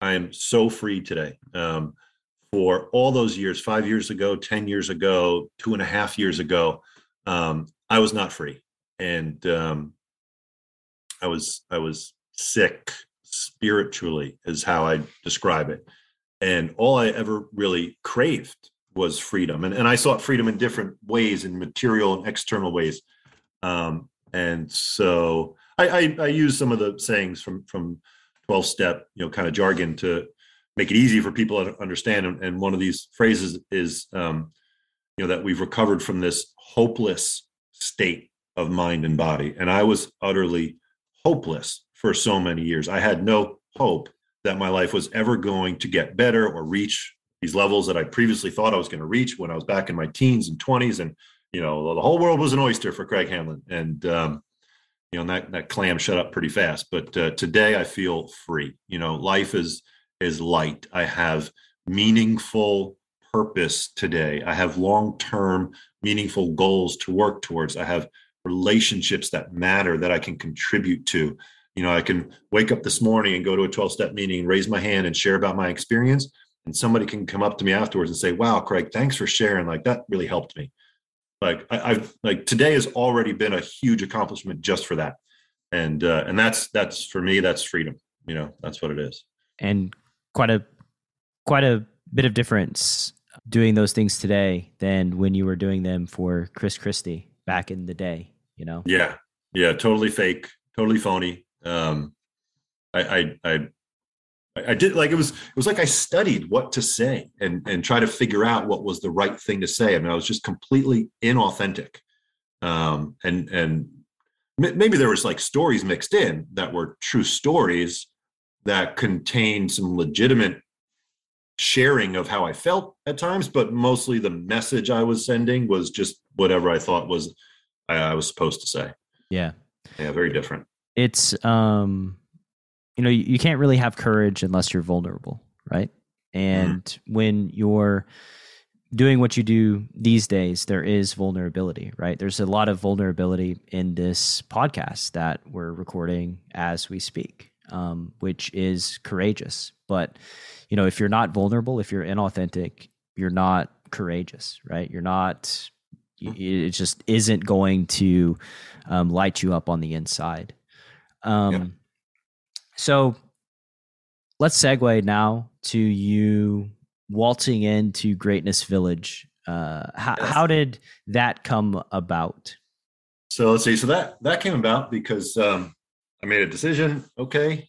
I am so free today. For all those years, 5 years ago, 10 years ago, 2.5 years ago, I was not free. And I was sick spiritually is how I describe it. And all I ever really craved was freedom. And I sought freedom in different ways, in material and external ways. And so I use some of the sayings from 12-step, kind of jargon to make it easy for people to understand. And one of these phrases is, that we've recovered from this hopeless state of mind and body. And I was utterly hopeless for so many years. I had no hope that my life was ever going to get better or reach these levels that I previously thought I was going to reach when I was back in my teens and 20s. And, the whole world was an oyster for Craig Hanlon. And, that clam shut up pretty fast. But today I feel free. Life is light. I have meaningful purpose today. I have long-term meaningful goals to work towards. I have relationships that matter that I can contribute to. I can wake up this morning and go to a 12-step meeting, raise my hand and share about my experience. And somebody can come up to me afterwards and say, wow, Craig, thanks for sharing. Like, that really helped me. Like today has already been a huge accomplishment just for that. And that's for me, that's freedom. That's what it is. And quite a bit of difference doing those things today than when you were doing them for Chris Christie back in the day, Yeah. Totally fake, totally phony. I did, like, it was like I studied what to say and try to figure out what was the right thing to say. I mean, I was just completely inauthentic. And maybe there was like stories mixed in that were true stories that contained some legitimate sharing of how I felt at times, but mostly the message I was sending was just whatever I thought was I was supposed to say. Yeah. Yeah. Very different. It's, you can't really have courage unless you're vulnerable, right? And when you're doing what you do these days, there is vulnerability, right? There's a lot of vulnerability in this podcast that we're recording as we speak, which is courageous. But, if you're not vulnerable, if you're inauthentic, you're not courageous, right? You're not, it just isn't going to light you up on the inside. So let's segue now to you waltzing into Greatness Village. How did that come about? So let's see. So that came about because I made a decision. Okay.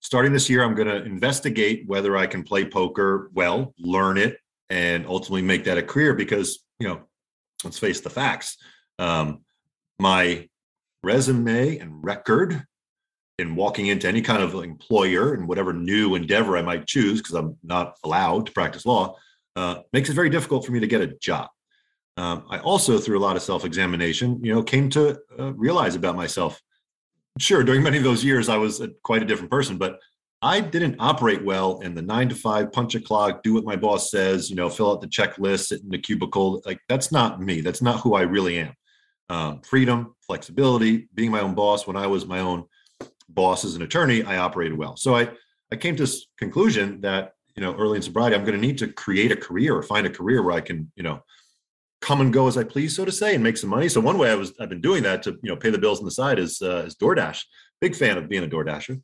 Starting this year, I'm going to investigate whether I can play poker well, learn it, and ultimately make that a career because, you know, let's face the facts. My resume and record in walking into any kind of employer and whatever new endeavor I might choose, because I'm not allowed to practice law, makes it very difficult for me to get a job. I also, through a lot of self-examination, came to realize about myself. Sure, during many of those years, I was quite a different person, but I didn't operate well in the 9-to-5, punch a clock, do what my boss says, fill out the checklist, sit in the cubicle. Like, that's not me. That's not who I really am. Freedom, flexibility, being my own boss. When I was my own boss as an attorney, I operated well. So I came to this conclusion that, early in sobriety, I'm going to need to create a career or find a career where I can, come and go as I please, so to say, and make some money. So one way I've been doing that to, pay the bills on the side is DoorDash. Big fan of being a DoorDasher.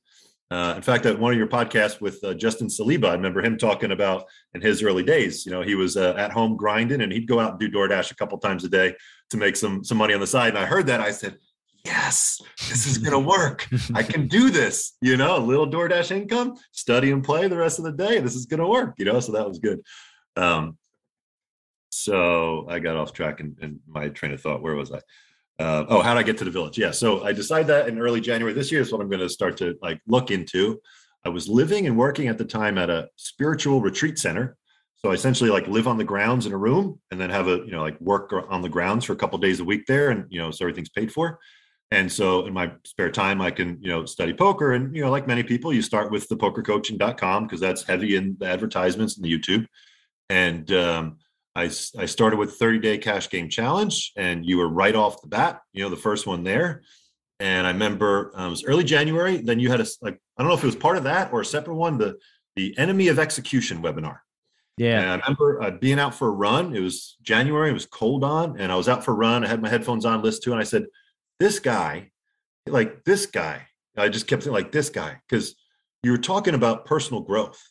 In fact, at one of your podcasts with Justin Saliba, I remember him talking about in his early days, he was at home grinding and he'd go out and do DoorDash a couple times a day to make some money on the side. And I heard that. I said, yes, this is going to work. I can do this, a little DoorDash income, study and play the rest of the day. This is going to work, so that was good. So I got off track in my train of thought. Where was I? How did I get to the village? Yeah. So I decided that in early January this year is what I'm going to start to look into. I was living and working at the time at a spiritual retreat center. So I essentially live on the grounds in a room and then have a, work on the grounds for a couple of days a week there. And, so everything's paid for. And so in my spare time, I can, study poker. And, like many people, you start with the pokercoaching.com because that's heavy in the advertisements and the YouTube. And, I started with 30-day cash game challenge, and you were right off the bat, the first one there. And I remember it was early January. Then you had I don't know if it was part of that or a separate one, the Enemy of Execution webinar. Yeah. And I remember being out for a run. It was January. It was cold on, and I was out for a run. I had my headphones on, listened to, and I said, this guy. I just kept saying this guy, because you were talking about personal growth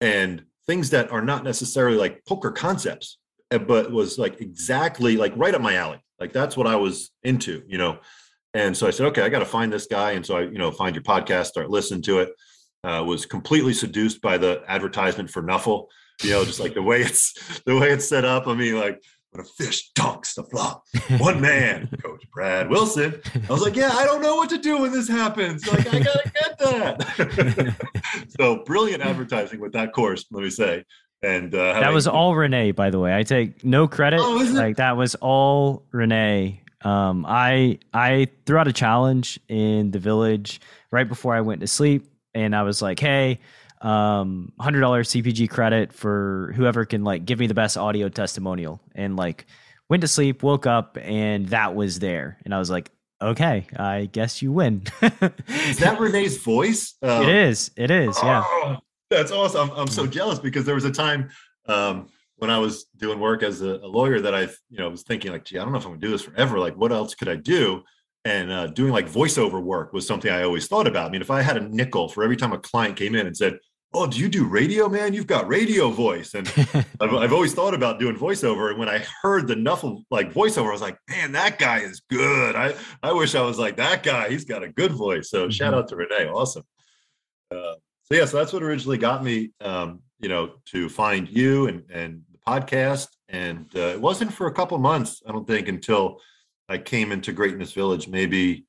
and things that are not necessarily poker concepts, but was exactly right up my alley. That's what I was into, And so I said, okay, I got to find this guy. And so I, find your podcast, start listening to it. Was completely seduced by the advertisement for Nuffle, just the way it's set up. I mean, when a fish dunks the flop, one man, Coach Brad Wilson. I was I don't know what to do when this happens. I gotta get that. So brilliant advertising with that course, let me say. And that was all Renee, by the way. I take no credit. Oh, that was all Renee. I threw out a challenge in the village right before I went to sleep, and I was hey. $100 CPG credit for whoever can give me the best audio testimonial, and went to sleep, woke up, and that was there. And I was okay, I guess you win. Is that Renee's voice? It is. Yeah. Oh, that's awesome. I'm so jealous because there was a time, when I was doing work as a lawyer that I, was thinking gee, I don't know if I'm gonna do this forever. What else could I do? And doing voiceover work was something I always thought about. I mean, if I had a nickel for every time a client came in and said, oh, do you do radio, man? You've got radio voice. And I've always thought about doing voiceover. And when I heard the Nuffle voiceover, I was man, that guy is good. I wish I was that guy. He's got a good voice. So shout out to Renee. Awesome. So that's what originally got me, to find you and the podcast. And it wasn't for a couple months, I don't think, until I came into Greatness Village. Maybe,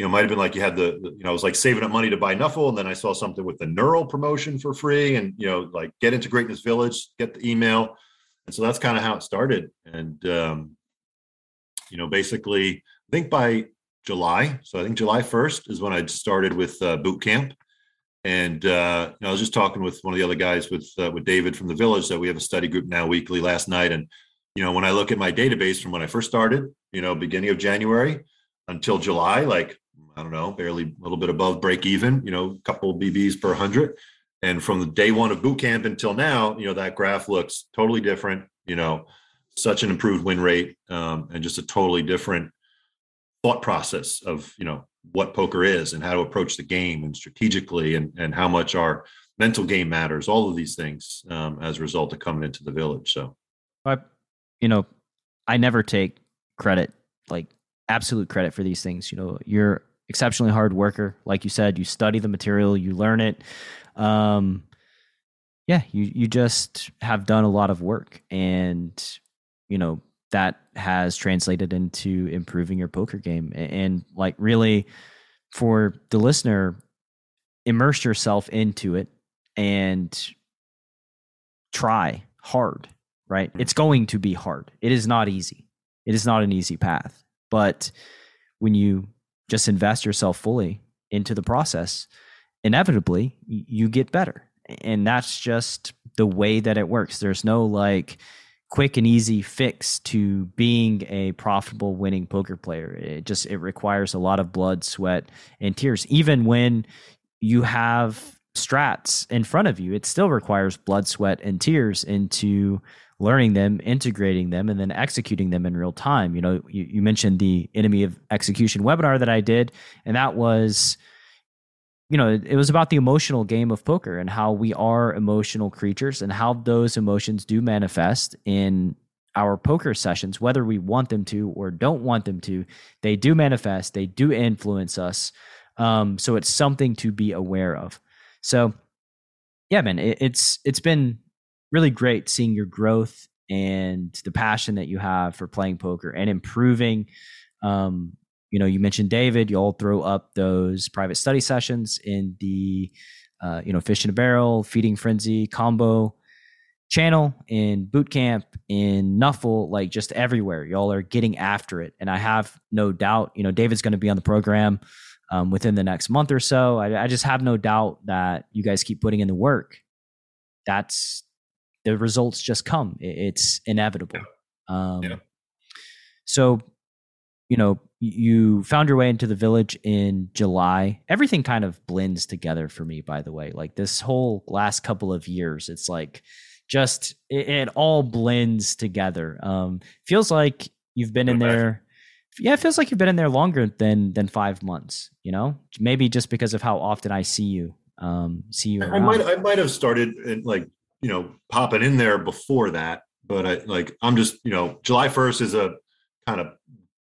might've been you had I was saving up money to buy Nuffle. And then I saw something with the neural promotion for free and, get into Greatness Village, get the email. And so that's kind of how it started. And, basically I think by July, so I think July 1st is when I started with boot camp. And, I was just talking with one of the other guys with David from the village that we have a study group now weekly last night. And, when I look at my database from when I first started, beginning of January until July, I don't know, barely a little bit above break even, couple BBs per 100. And from the day one of boot camp until now, you know, that graph looks totally different, you know, such an improved win rate, and just a totally different thought process of, you know, what poker is and how to approach the game and strategically, and how much our mental game matters, all of these things, as a result of coming into the village. So, you know, I never take credit, like absolute credit for these things. You know, you're exceptionally hard worker. Like you said, you study the material, you learn it. Yeah, you just have done a lot of work, and, you know, that has translated into improving your poker game. And like, really, for the listener, immerse yourself into it and try hard, right? It's going to be hard. It is not easy. It is not an easy path. But when you just invest yourself fully into the process, inevitably you get better. And that's just the way that it works. There's no like quick and easy fix to being a profitable, winning poker player. It requires a lot of blood, sweat, and tears. Even when you have strats in front of you, it still requires blood, sweat, and tears into learning them, integrating them, and then executing them in real time. You know, you mentioned the Enemy of Execution webinar that I did, and that was, you know, it was about the emotional game of poker and how we are emotional creatures and how those emotions do manifest in our poker sessions, whether we want them to or don't want them to. They do manifest, they do influence us. So it's something to be aware of. So yeah, man, it's been really great seeing your growth and the passion that you have for playing poker and improving. You know, you mentioned David, you all throw up those private study sessions in the, you know, Fish in a Barrel, Feeding Frenzy combo channel, in boot camp, in Nuffle, like just everywhere. Y'all are getting after it. And I have no doubt, you know, David's going to be on the program within the next month or so. I just have no doubt that you guys keep putting in the work. That's the results just come. It's inevitable. So, you know, you found your way into the village in July. Everything kind of blends together for me, by the way. Like this whole last couple of years, it's like just it all blends together. Feels like you've been in there. Yeah, it feels like you've been in there longer than 5 months. You know, maybe just because of how often I see you. Around. I might have started in, like, you know, popping in there before that, but I'm just, you know, July 1st is a kind of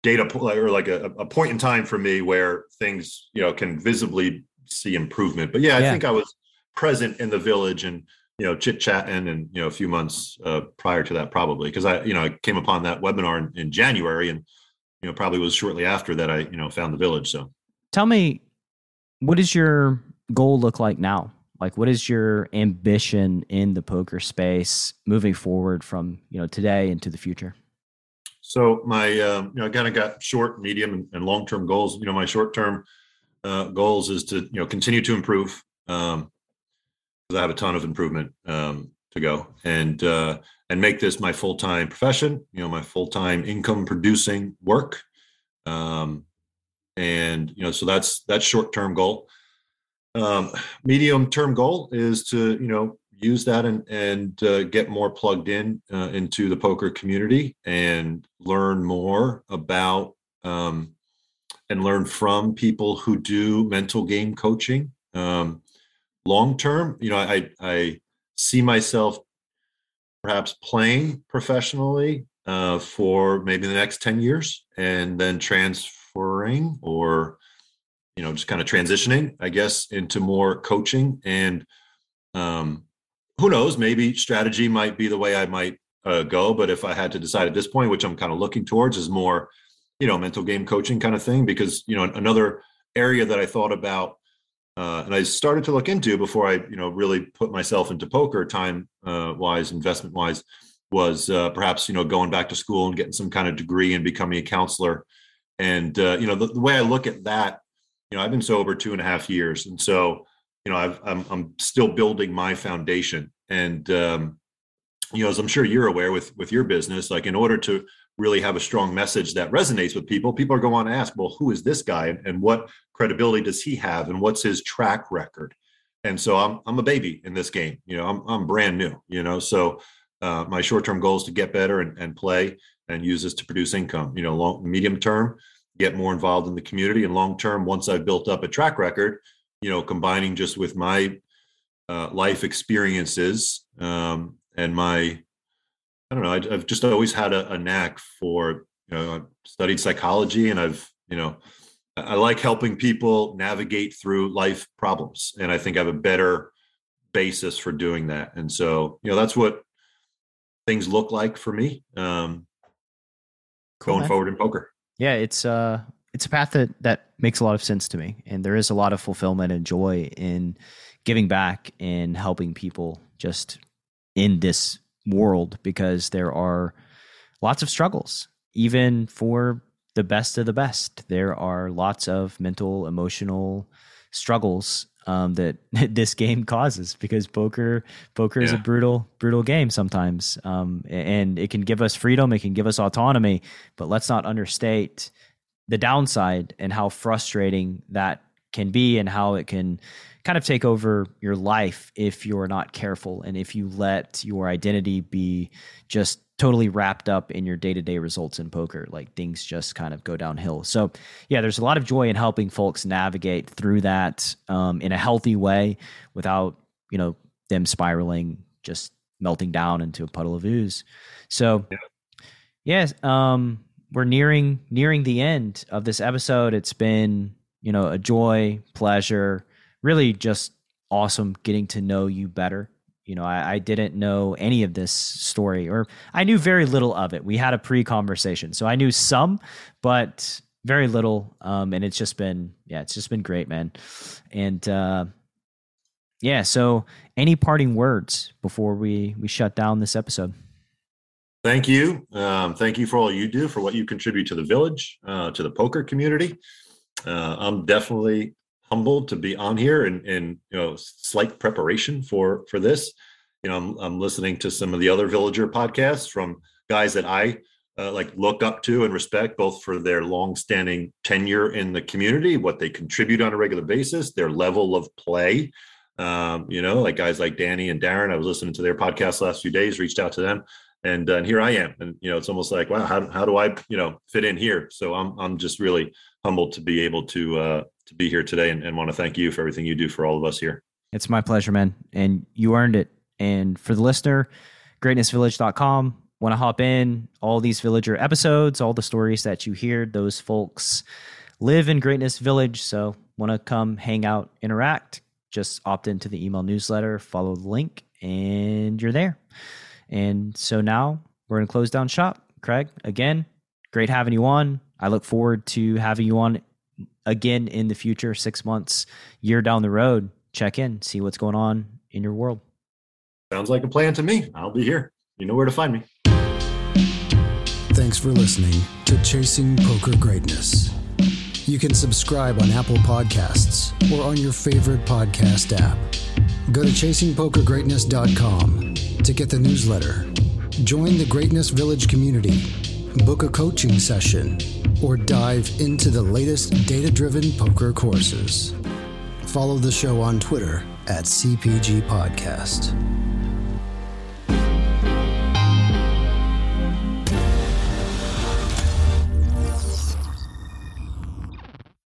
data or like a point in time for me where things, you know, can visibly see improvement. But yeah, I think I was present in the village and, you know, chit chatting and, you know, a few months prior to that, probably, because I, you know, I came upon that webinar in January, and, you know, probably was shortly after that I, you know, found the village. So tell me, what does your goal look like now? Like, what is your ambition in the poker space moving forward from, you know, today into the future? So my, you know, I kind of got short, medium, and long-term goals. You know, my short-term goals is to, you know, continue to improve, because I have a ton of improvement to go, and make this my full-time profession. You know, my full-time income-producing work, and you know, so that's short-term goal. Medium-term goal is to, you know, use that and get more plugged in into the poker community and learn more about and learn from people who do mental game coaching. Long term, you know, I see myself perhaps playing professionally for maybe the next 10 years and then transferring, or, you know, just kind of transitioning, I guess, into more coaching. And who knows, maybe strategy might be the way I might go. But if I had to decide at this point, which I'm kind of looking towards, is more, you know, mental game coaching kind of thing, because, you know, another area that I thought about and I started to look into before I, you know, really put myself into poker time wise, investment wise, was perhaps, you know, going back to school and getting some kind of degree and becoming a counselor. And, you know, the way I look at that, you know, I've been sober 2.5 years. And so, you know, I'm still building my foundation, and you know, as I'm sure you're aware with your business, like, in order to really have a strong message that resonates with people, people are going to want to ask, well, who is this guy, and what credibility does he have, and what's his track record? And so I'm a baby in this game, you know, I'm brand new, you know, so my short-term goal is to get better and play and use this to produce income, you know, long, medium term, get more involved in the community, and long term, once I've built up a track record, you know, combining just with my life experiences and my, I don't know, I've just always had a knack for, you know, I've studied psychology and I've, you know, I like helping people navigate through life problems. And I think I have a better basis for doing that. And so, you know, that's what things look like for me going forward in poker. Yeah, it's a path that makes a lot of sense to me. And there is a lot of fulfillment and joy in giving back and helping people just in this world, because there are lots of struggles, even for the best of the best. There are lots of mental, emotional struggles that this game causes, because poker is a brutal game sometimes. And it can give us freedom. It can give us autonomy, but let's not understate the downside and how frustrating that can be and how it can kind of take over your life if you're not careful. And if you let your identity be just totally wrapped up in your day-to-day results in poker, like things just kind of go downhill. So yeah, there's a lot of joy in helping folks navigate through that in a healthy way without, you know, them spiraling, just melting down into a puddle of ooze. So yes, we're nearing the end of this episode. It's been, you know, a joy, pleasure, really just awesome getting to know you better. You know, I didn't know any of this story, or I knew very little of it. We had a pre-conversation, so I knew some, but very little. And it's just been, it's just been great, man. And so any parting words before we shut down this episode? Thank you. Thank you for all you do, for what you contribute to the village, to the poker community. I'm definitely humbled to be on here and you know, slight preparation for this. You know, I'm listening to some of the other villager podcasts from guys that I look up to and respect, both for their long-standing tenure in the community, what they contribute on a regular basis, their level of play. You know, like guys like Danny and Darren, I was listening to their podcast the last few days, reached out to them, and here I am. And, you know, it's almost like, wow, how do I, you know, fit in here? So I'm just really humbled to be able to be here today and want to thank you for everything you do for all of us here. It's my pleasure, man. And you earned it. And for the listener, greatnessvillage.com. Want to hop in all these villager episodes, all the stories that you hear, those folks live in Greatness Village. So want to come hang out, interact, just opt into the email newsletter, follow the link, and you're there. And so now we're going to close down shop. Craig, again, great having you on. I look forward to having you on again in the future, 6 months, year down the road. Check in, see what's going on in your world. Sounds like a plan to me. I'll be here. You know where to find me. Thanks for listening to Chasing Poker Greatness. You can subscribe on Apple Podcasts or on your favorite podcast app. Go to chasingpokergreatness.com to get the newsletter. Join the Greatness Village community, book a coaching session, or dive into the latest data-driven poker courses. Follow the show on Twitter @CPG Podcast.